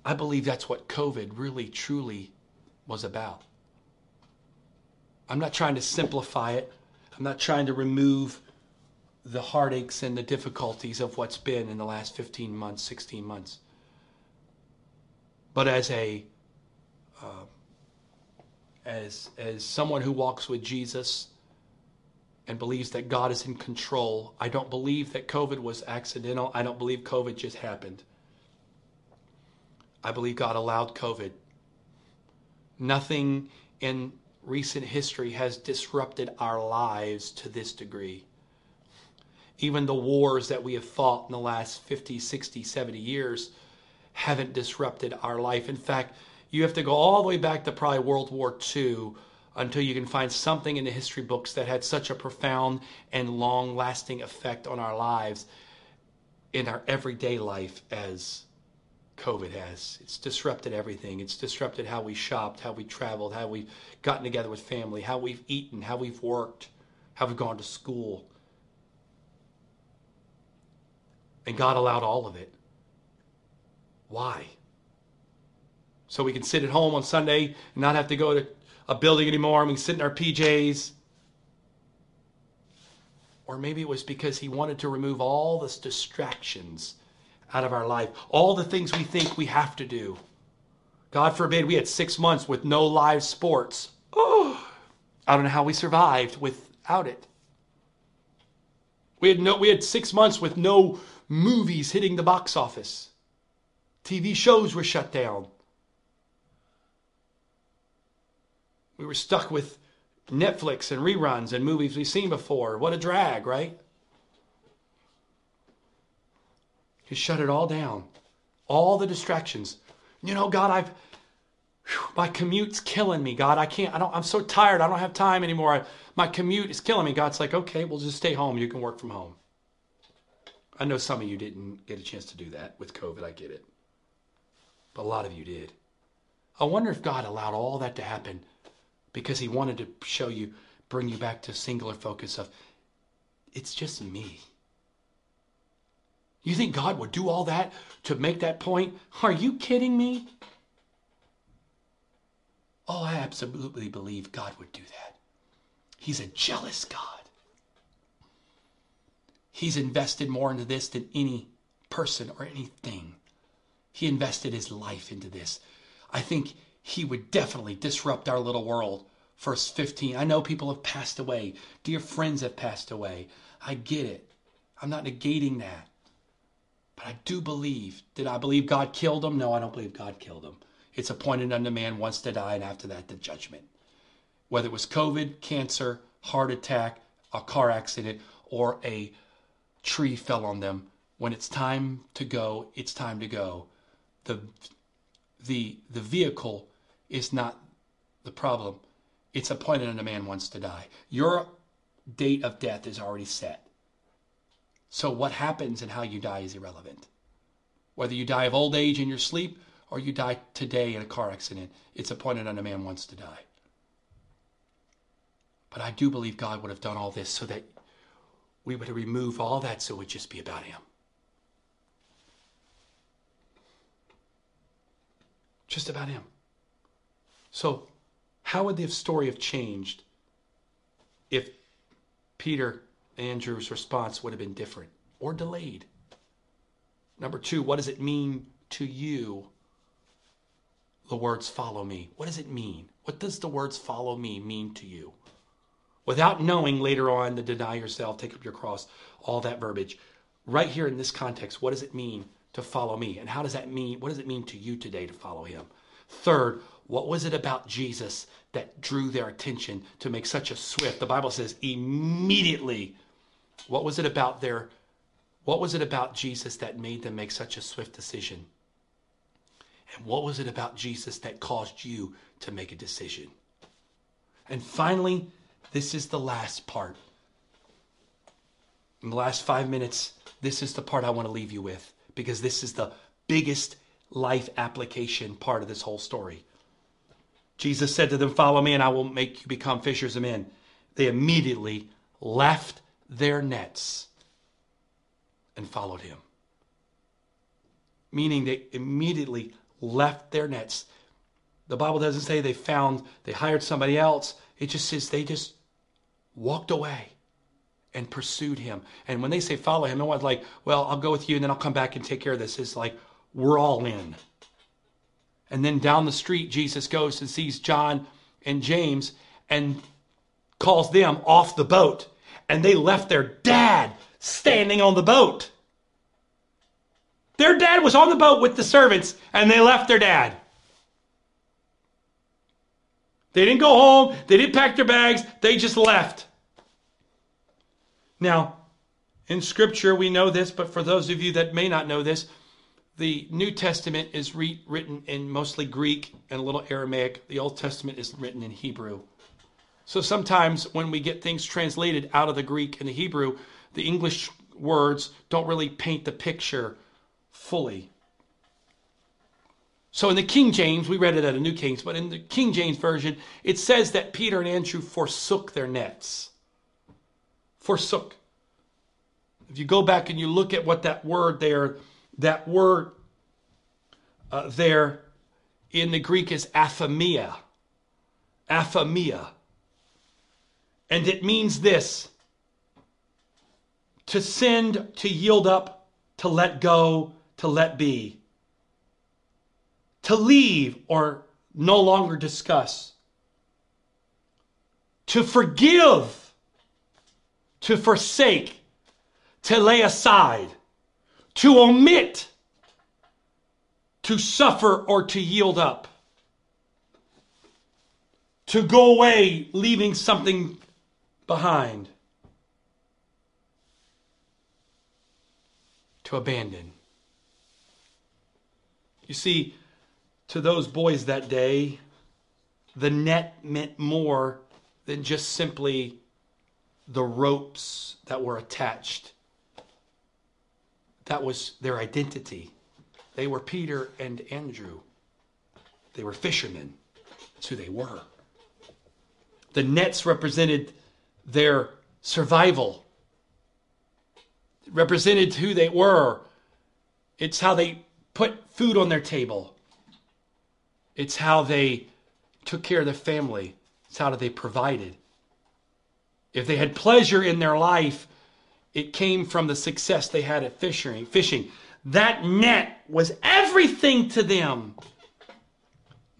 I believe that's what COVID really, truly was about. I'm not trying to simplify it. I'm not trying to remove the heartaches and the difficulties of what's been in the last fifteen months, sixteen months. But as a, uh, as, as someone who walks with Jesus and believes that God is in control, I don't believe that COVID was accidental. I don't believe COVID just happened. I believe God allowed COVID. Nothing in recent history has disrupted our lives to this degree. Even the wars that we have fought in the last fifty, sixty, seventy years haven't disrupted our life. In fact, you have to go all the way back to probably World War Two until you can find something in the history books that had such a profound and long-lasting effect on our lives in our everyday life as COVID has. It's disrupted everything. It's disrupted how we shopped, how we traveled, how we've gotten together with family, how we've eaten, how we've worked, how we've gone to school. And God allowed all of it. Why? So we can sit at home on Sunday and not have to go to a building anymore, and we can sit in our P Js. Or maybe it was because He wanted to remove all the distractions out of our life, all the things we think we have to do. God forbid we had six months with no live sports. Oh, I don't know how we survived without it. We had, no, we had six months with no movies hitting the box office. T V shows were shut down. We were stuck with Netflix and reruns and movies we've seen before. What a drag, right? He shut it all down. All the distractions. You know, God, I've, whew, my commute's killing me, God. I can't, I don't, I'm so tired. I don't have time anymore. I, my commute is killing me. God's like, okay, well, just stay home. You can work from home. I know some of you didn't get a chance to do that with COVID. I get it. But a lot of you did. I wonder if God allowed all that to happen because He wanted to show you, bring you back to singular focus of, it's just me. You think God would do all that to make that point? Are you kidding me? Oh, I absolutely believe God would do that. He's a jealous God. He's invested more into this than any person or anything. He invested his life into this. I think he would definitely disrupt our little world. Verse fifteen, I know people have passed away. Dear friends have passed away. I get it. I'm not negating that. But I do believe. Did I believe God killed them? No, I don't believe God killed them. It's appointed unto man once to die, and after that, the judgment. Whether it was COVID, cancer, heart attack, a car accident, or a tree fell on them, when it's time to go, it's time to go. The, the, the vehicle is not the problem. It's appointed unto man once to die. Your date of death is already set. So what happens and how you die is irrelevant. Whether you die of old age in your sleep or you die today in a car accident, it's appointed unto man once to die. But I do believe God would have done all this so that we would remove all that, so it would just be about him. Just about him. So how would the story have changed if Peter... Andrew's response would have been different or delayed? Number two, what does it mean to you, the words follow me? What does it mean? What does the words follow me mean to you? Without knowing later on the deny yourself, take up your cross, all that verbiage. Right here in this context, what does it mean to follow me? And how does that mean? What does it mean to you today to follow him? Third, what was it about Jesus that drew their attention to make such a swift, the Bible says immediately, what was it about their, what was it about Jesus that made them make such a swift decision? And what was it about Jesus that caused you to make a decision? And finally, this is the last part. In the last five minutes, this is the part I want to leave you with, because this is the biggest life application part of this whole story. Jesus said to them, follow me and I will make you become fishers of men. They immediately left their nets and followed him. Meaning they immediately left their nets. The Bible doesn't say they found, they hired somebody else. It just says they just walked away and pursued him. And when they say follow him, no one's like, well, I'll go with you and then I'll come back and take care of this. It's like, we're all in. And then down the street, Jesus goes and sees John and James and calls them off the boat. And they left their dad standing on the boat. Their dad was on the boat with the servants, and they left their dad. They didn't go home. They didn't pack their bags. They just left. Now, in Scripture, we know this, but for those of you that may not know this, the New Testament is re- written in mostly Greek and a little Aramaic. The Old Testament is written in Hebrew. So sometimes when we get things translated out of the Greek and the Hebrew, the English words don't really paint the picture fully. So in the King James, we read it at a New King's, but in the King James Version, it says that Peter and Andrew forsook their nets. Forsook. If you go back and you look at what that word there, that word uh, there in the Greek is aphemia. Aphemia. And it means this: to send, to yield up, to let go, to let be, to leave or no longer discuss, to forgive, to forsake, to lay aside, to omit, to suffer or to yield up, to go away, leaving something behind, to abandon. You see, to those boys that day, the net meant more than just simply the ropes that were attached. That was their identity. They were Peter and Andrew. They were fishermen. That's who they were. The nets represented their survival. It represented who they were. It's how they put food on their table. It's how they took care of the family. It's how they provided. If they had pleasure in their life, it came from the success they had at fishing. Fishing. That net was everything to them.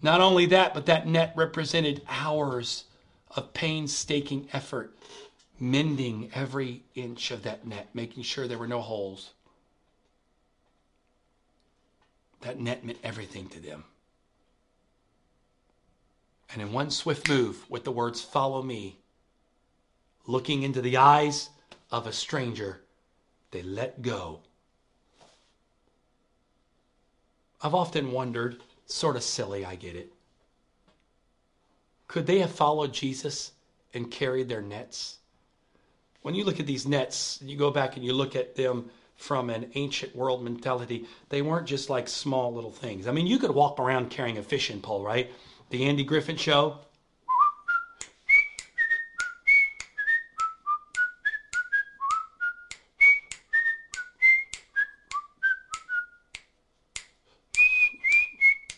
Not only that, but that net represented hours of painstaking effort, mending every inch of that net, making sure there were no holes. That net meant everything to them. And in one swift move, with the words, "Follow me," looking into the eyes of a stranger, they let go. I've often wondered, sort of silly, I get it. Could they have followed Jesus and carried their nets? When you look at these nets, you go back and you look at them from an ancient world mentality, they weren't just like small little things. I mean, you could walk around carrying a fishing pole, right? The Andy Griffith Show.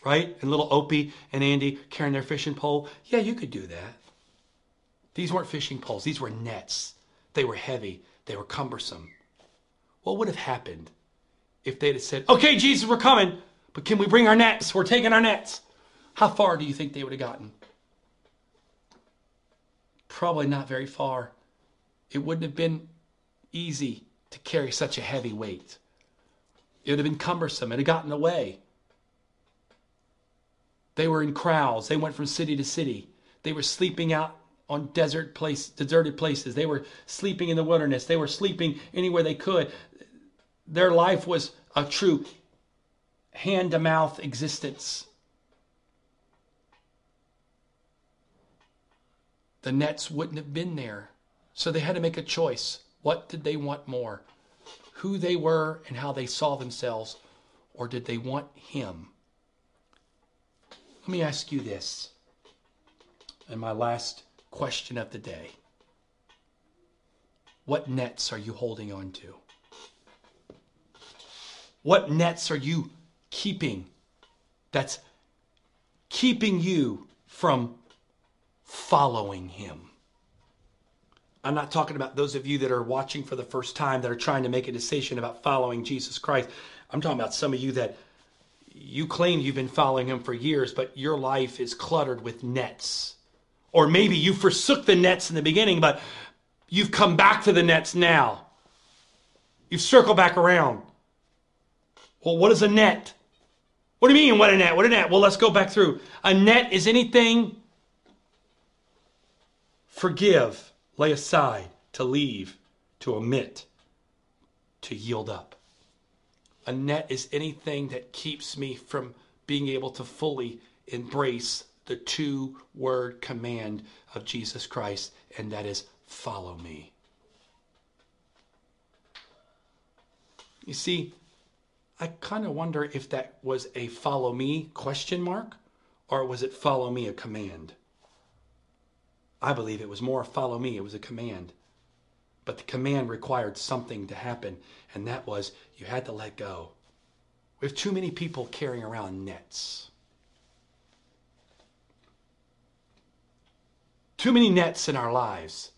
Right? And little Opie and Andy carrying their fishing pole. Yeah, you could do that. These weren't fishing poles. These were nets. They were heavy. They were cumbersome. What would have happened if they'd have said, "Okay, Jesus, we're coming, but can we bring our nets? We're taking our nets." How far do you think they would have gotten? Probably not very far. It wouldn't have been easy to carry such a heavy weight. It would have been cumbersome. It would have gotten away. They were in crowds. They went from city to city. They were sleeping out on desert place, deserted places. They were sleeping in the wilderness. They were sleeping anywhere they could. Their life was a true hand-to-mouth existence. The nets wouldn't have been there. So they had to make a choice. What did they want more? Who they were and how they saw themselves, or did they want him? Let me ask you this, and my last question of the day. What nets are you holding on to? What nets are you keeping that's keeping you from following him? I'm not talking about those of you that are watching for the first time that are trying to make a decision about following Jesus Christ. I'm talking about some of you that you claim you've been following him for years, but your life is cluttered with nets. Or maybe you forsook the nets in the beginning, but you've come back to the nets now. You've circled back around. Well, what is a net? What do you mean, what a net? What a net? Well, let's go back through. A net is anything. Forgive, lay aside, to leave, to omit, to yield up. A net is anything that keeps me from being able to fully embrace the two-word command of Jesus Christ, and that is, follow me. You see, I kind of wonder if that was a follow me question mark, or was it follow me a command? I believe it was more follow me. It was a command. But the command required something to happen, and that was you had to let go. We have too many people carrying around nets. Too many nets in our lives.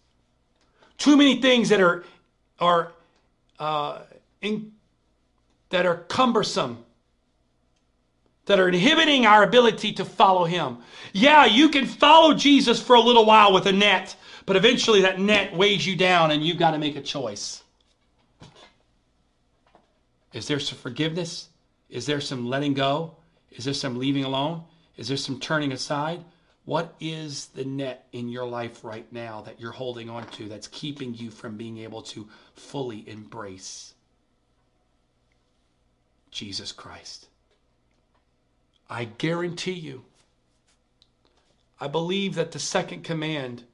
Too many things that are are uh, in, that are cumbersome, that are inhibiting our ability to follow him. Yeah, you can follow Jesus for a little while with a net, but eventually that net weighs you down and you've got to make a choice. Is there some forgiveness? Is there some letting go? Is there some leaving alone? Is there some turning aside? What is the net in your life right now that you're holding on to that's keeping you from being able to fully embrace Jesus Christ? I guarantee you, I believe that the second command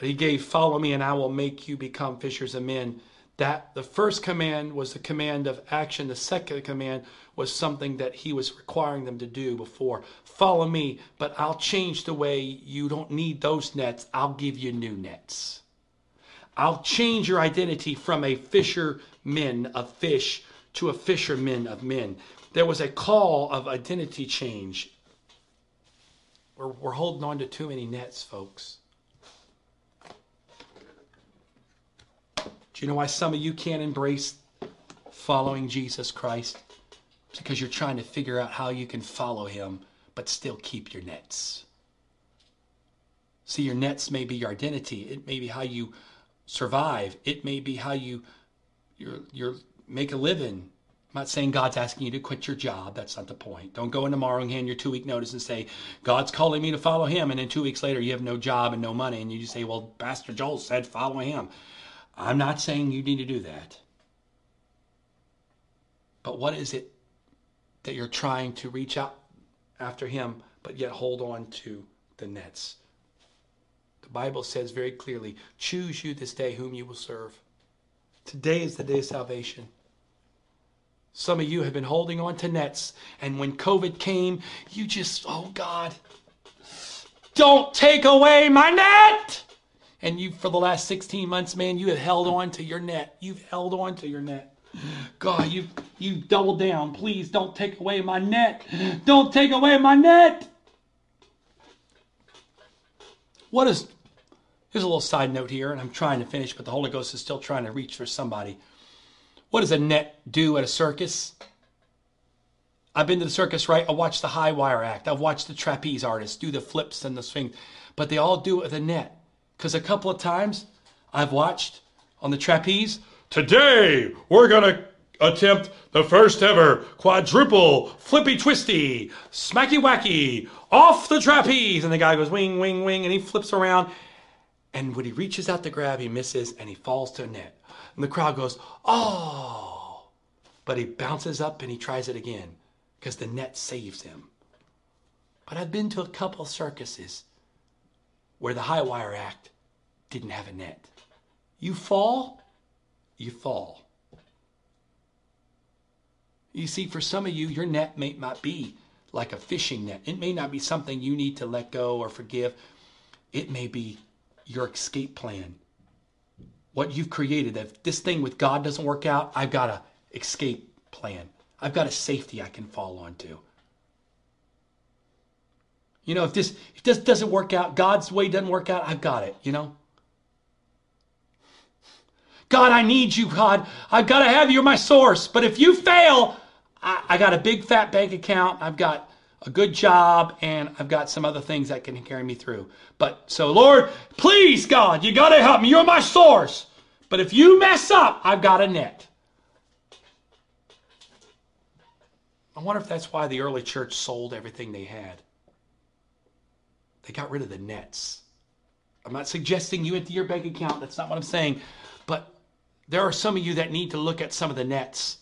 he gave, follow me and I will make you become fishers of men, that the first command was the command of action. The second command was something that he was requiring them to do before. Follow me, but I'll change the way. You don't need those nets. I'll give you new nets. I'll change your identity from a fisherman of fish to a fisherman of men. There was a call of identity change. We're, we're holding on to too many nets, folks. Do you know why some of you can't embrace following Jesus Christ? It's because you're trying to figure out how you can follow him, but still keep your nets. See, your nets may be your identity. It may be how you survive. It may be how you you're, you're make a living. I'm not saying God's asking you to quit your job. That's not the point. Don't go in tomorrow and hand your two-week notice and say, God's calling me to follow him. And then two weeks later, you have no job and no money. And you just say, well, Pastor Joel said follow him. I'm not saying you need to do that. But what is it that you're trying to reach out after him, but yet hold on to the nets? The Bible says very clearly, choose you this day whom you will serve. Today is the day of salvation. Some of you have been holding on to nets, and when COVID came, you just, oh God, don't take away my net. And you, for the last sixteen months, man, you have held on to your net. You've held on to your net. God, you you double down. Please don't take away my net. Don't take away my net. What is, here's a little side note here, and I'm trying to finish, but the Holy Ghost is still trying to reach for somebody. What does a net do at a circus? I've been to the circus, right? I watched the high wire act. I've watched the trapeze artists do the flips and the swings, but they all do it with a net. Because a couple of times I've watched on the trapeze, today we're going to attempt the first ever quadruple flippy twisty, smacky wacky, off the trapeze. And the guy goes wing, wing, wing, and he flips around. And when he reaches out to grab, he misses, and he falls to a net. And the crowd goes, oh. But he bounces up and he tries it again because the net saves him. But I've been to a couple circuses where the high wire act didn't have a net. You fall, you fall. You see, for some of you, your net may not be like a fishing net. It may not be something you need to let go or forgive. It may be your escape plan. What you've created, if this thing with God doesn't work out, I've got an escape plan. I've got a safety I can fall onto. You know, if this, if this doesn't work out, God's way doesn't work out, I've got it, you know. God, I need you, God. I've got to have you. You're my source. But if you fail, I, I got a big fat bank account. I've got a good job, and I've got some other things that can carry me through. But so, Lord, please, God, you got to help me. You're my source. But if you mess up, I've got a net. I wonder if that's why the early church sold everything they had. They got rid of the nets. I'm not suggesting you empty your bank account. That's not what I'm saying. But there are some of you that need to look at some of the nets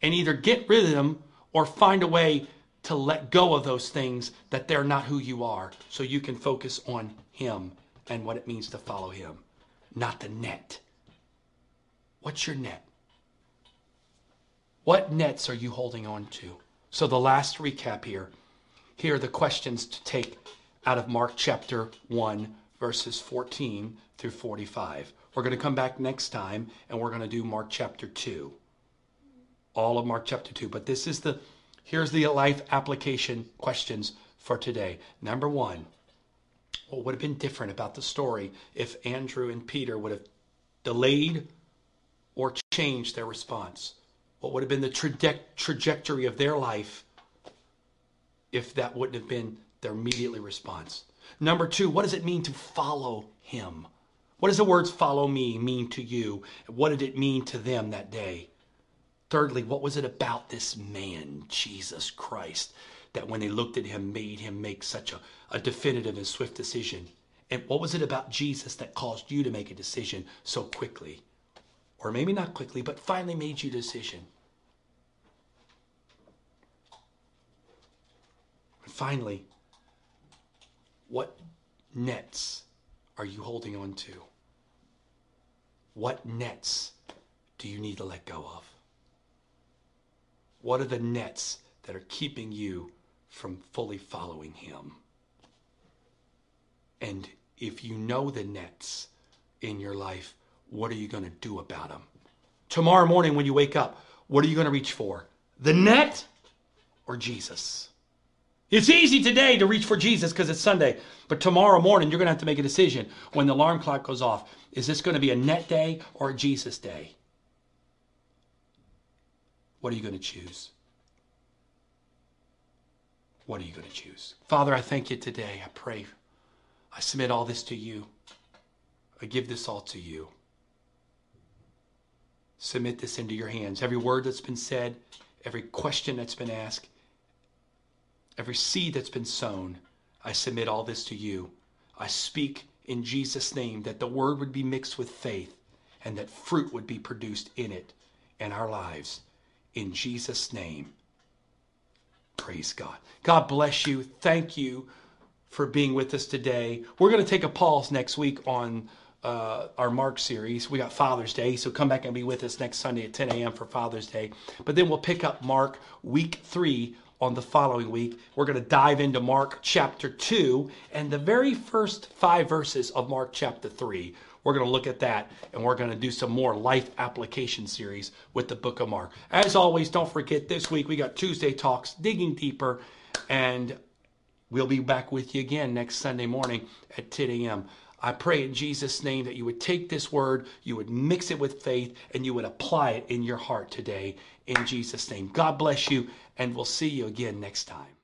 and either get rid of them or find a way to let go of those things that they're not who you are, so you can focus on him and what it means to follow him, not the net. What's your net? What nets are you holding on to? So the last recap here, here are the questions to take out of Mark chapter one, verses fourteen through forty-five. We're going to come back next time, and we're going to do Mark chapter two. All of Mark chapter two. But this is the, here's the life application questions for today. Number one, what would have been different about the story if Andrew and Peter would have delayed or changed their response? What would have been the traje- trajectory of their life if that wouldn't have been their immediate response? Number two, what does it mean to follow him? What does the words follow me mean to you? What did it mean to them that day? Thirdly, what was it about this man, Jesus Christ, that when they looked at him, made him make such a, a definitive and swift decision? And what was it about Jesus that caused you to make a decision so quickly? Or maybe not quickly, but finally made you a decision. And finally, what nets are you holding on to? What nets do you need to let go of? What are the nets that are keeping you from fully following him? And if you know the nets in your life, what are you going to do about them? Tomorrow morning when you wake up, what are you going to reach for? The net or Jesus? It's easy today to reach for Jesus because it's Sunday, but tomorrow morning you're going to have to make a decision when the alarm clock goes off. Is this going to be a net day or a Jesus day? What are you going to choose? What are you going to choose? Father, I thank you today. I pray. I submit all this to you. I give this all to you. Submit this into your hands. Every word that's been said, every question that's been asked, every seed that's been sown, I submit all this to you. I speak in Jesus' name that the word would be mixed with faith and that fruit would be produced in it and our lives. In Jesus' name. Praise God. God bless you. Thank you for being with us today. We're going to take a pause next week on uh, our Mark series. We got Father's Day, so come back and be with us next Sunday at ten a m for Father's Day. But then we'll pick up Mark week three on the following week. We're going to dive into Mark chapter two and the very first five verses of Mark chapter three. We're going to look at that, and we're going to do some more life application series with the book of Mark. As always, don't forget this week we got Tuesday Talks, Digging Deeper, and we'll be back with you again next Sunday morning at ten a m I pray in Jesus' name that you would take this word, you would mix it with faith, and you would apply it in your heart today in Jesus' name. God bless you, and we'll see you again next time.